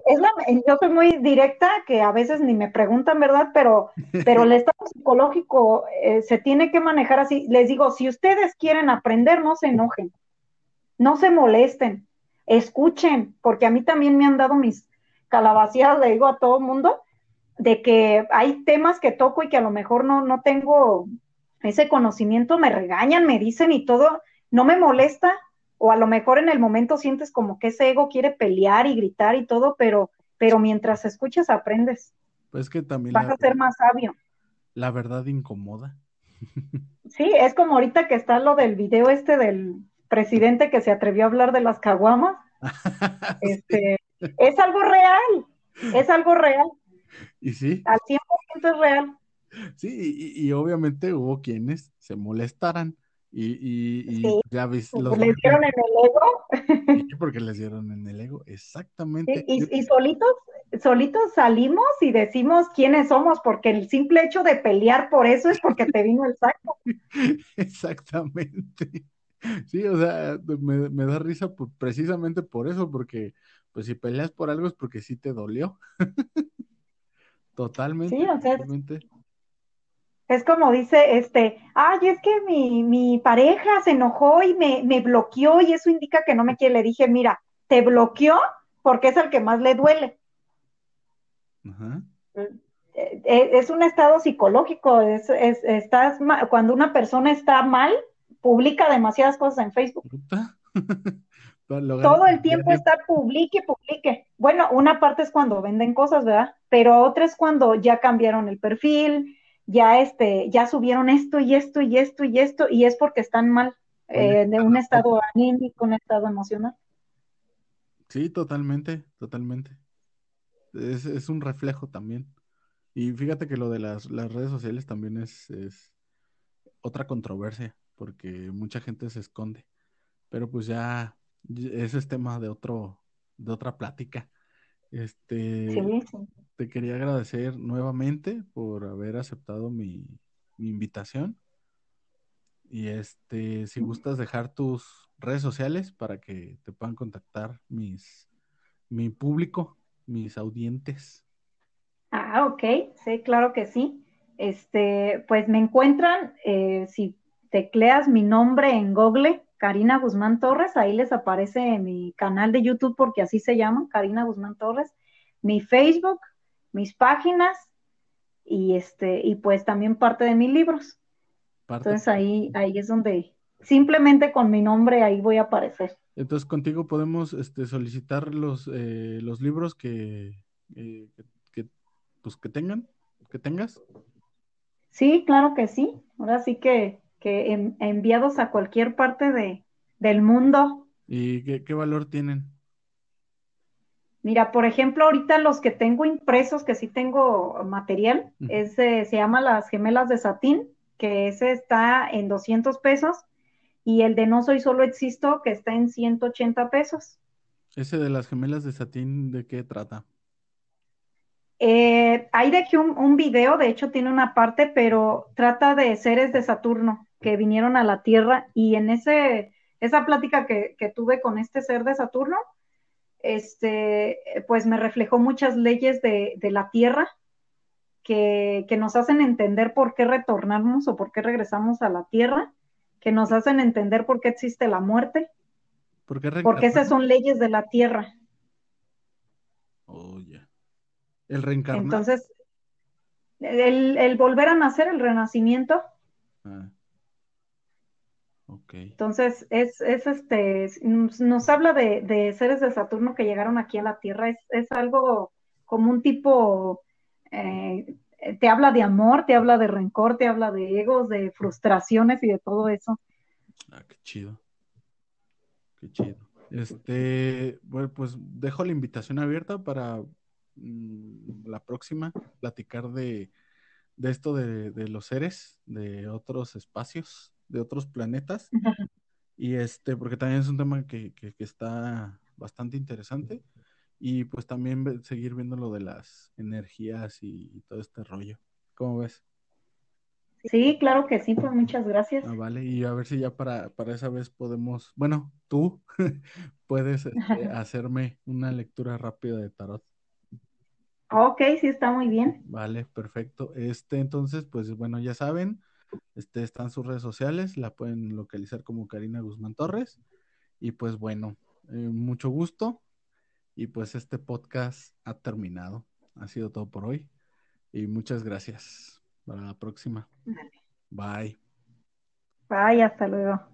yo soy muy directa, que a veces ni me preguntan, ¿verdad? Pero el estado psicológico se tiene que manejar así. Les digo, si ustedes quieren aprender, no se enojen, no se molesten, escuchen, porque a mí también me han dado mis calabacías, le digo a todo el mundo, de que hay temas que toco y que a lo mejor no tengo ese conocimiento, me regañan, me dicen y todo, no me molesta. O a lo mejor en el momento sientes como que ese ego quiere pelear y gritar y todo, pero mientras escuchas aprendes. Pues que también vas a ser más sabio. La verdad incomoda. Sí, es como ahorita que está lo del video del presidente que se atrevió a hablar de las caguamas. Sí. Es algo real, ¿Y sí? Al 100% es real. Sí, y obviamente hubo quienes se molestaran. Y sí, ya ves, les dieron en el ego. Sí, porque les dieron en el ego, exactamente. Sí, y solitos salimos y decimos quiénes somos, porque el simple hecho de pelear por eso es porque te vino el saco. Exactamente. Sí, o sea, me da risa precisamente por eso, porque pues si peleas por algo es porque sí te dolió. Totalmente. Sí, o sea, totalmente. Es como dice, ay, es que mi pareja se enojó y me bloqueó y eso indica que no me quiere. Le dije, mira, te bloqueó porque es el que más le duele. Ajá. Es un estado psicológico, cuando una persona está mal, publica demasiadas cosas en Facebook. Todo el tiempo está publique. Bueno, una parte es cuando venden cosas, ¿verdad? Pero otra es cuando ya cambiaron el perfil, ya subieron esto, y es porque están mal, de un estado anímico, un estado emocional. Sí, totalmente. Es un reflejo también. Y fíjate que lo de las redes sociales también es otra controversia, porque mucha gente se esconde. Pero pues ya, ese es tema de otra plática. Sí. Te quería agradecer nuevamente por haber aceptado mi invitación. Y si gustas dejar tus redes sociales para que te puedan contactar mi público, mis audientes. Ah, ok, sí, claro que sí. Pues me encuentran, si tecleas mi nombre en Google, Karina Guzmán Torres, ahí les aparece mi canal de YouTube, porque así se llama, Karina Guzmán Torres, mi Facebook, mis páginas, y pues también parte de mis libros. Entonces ahí es donde, simplemente con mi nombre, ahí voy a aparecer. Entonces contigo podemos solicitar los libros que tengas. Sí, claro que sí. Ahora sí que enviados a cualquier parte del mundo. ¿Y qué valor tienen? Mira, por ejemplo, ahorita los que tengo impresos, que sí tengo material, se llama Las Gemelas de Satín, que ese está en $200, y el de No Soy Solo Existo, que está en $180. ¿Ese de Las Gemelas de Satín de qué trata? Hay de aquí un video, de hecho tiene una parte, pero trata de seres de Saturno que vinieron a la Tierra, y en esa plática que tuve con este ser de Saturno, pues me reflejó muchas leyes de la Tierra que nos hacen entender por qué retornamos o por qué regresamos a la Tierra, que nos hacen entender por qué existe la muerte, porque esas son leyes de la Tierra. Oh, ya. Yeah. El reencarnar. Entonces, el volver a nacer, el renacimiento. Ah. Ok. Entonces, nos habla de seres de Saturno que llegaron aquí a la Tierra. Es algo como un tipo, te habla de amor, te habla de rencor, te habla de egos, de frustraciones y de todo eso. Ah, qué chido. Bueno, pues dejo la invitación abierta para la próxima, platicar de esto de los seres, de otros espacios, de otros planetas, y porque también es un tema que está bastante interesante, y pues también seguir viendo lo de las energías y todo este rollo. ¿Cómo ves? Sí, claro que sí, pues muchas gracias. Ah, vale, y a ver si ya para esa vez podemos, bueno, tú puedes hacerme una lectura rápida de tarot. Ok, sí, está muy bien. Vale, perfecto. Entonces, pues bueno, ya saben, están sus redes sociales, la pueden localizar como Karina Guzmán Torres, y pues bueno, mucho gusto, y pues este podcast ha terminado. Ha sido todo por hoy, y muchas gracias. Para la próxima. Vale. Bye. Bye, hasta luego.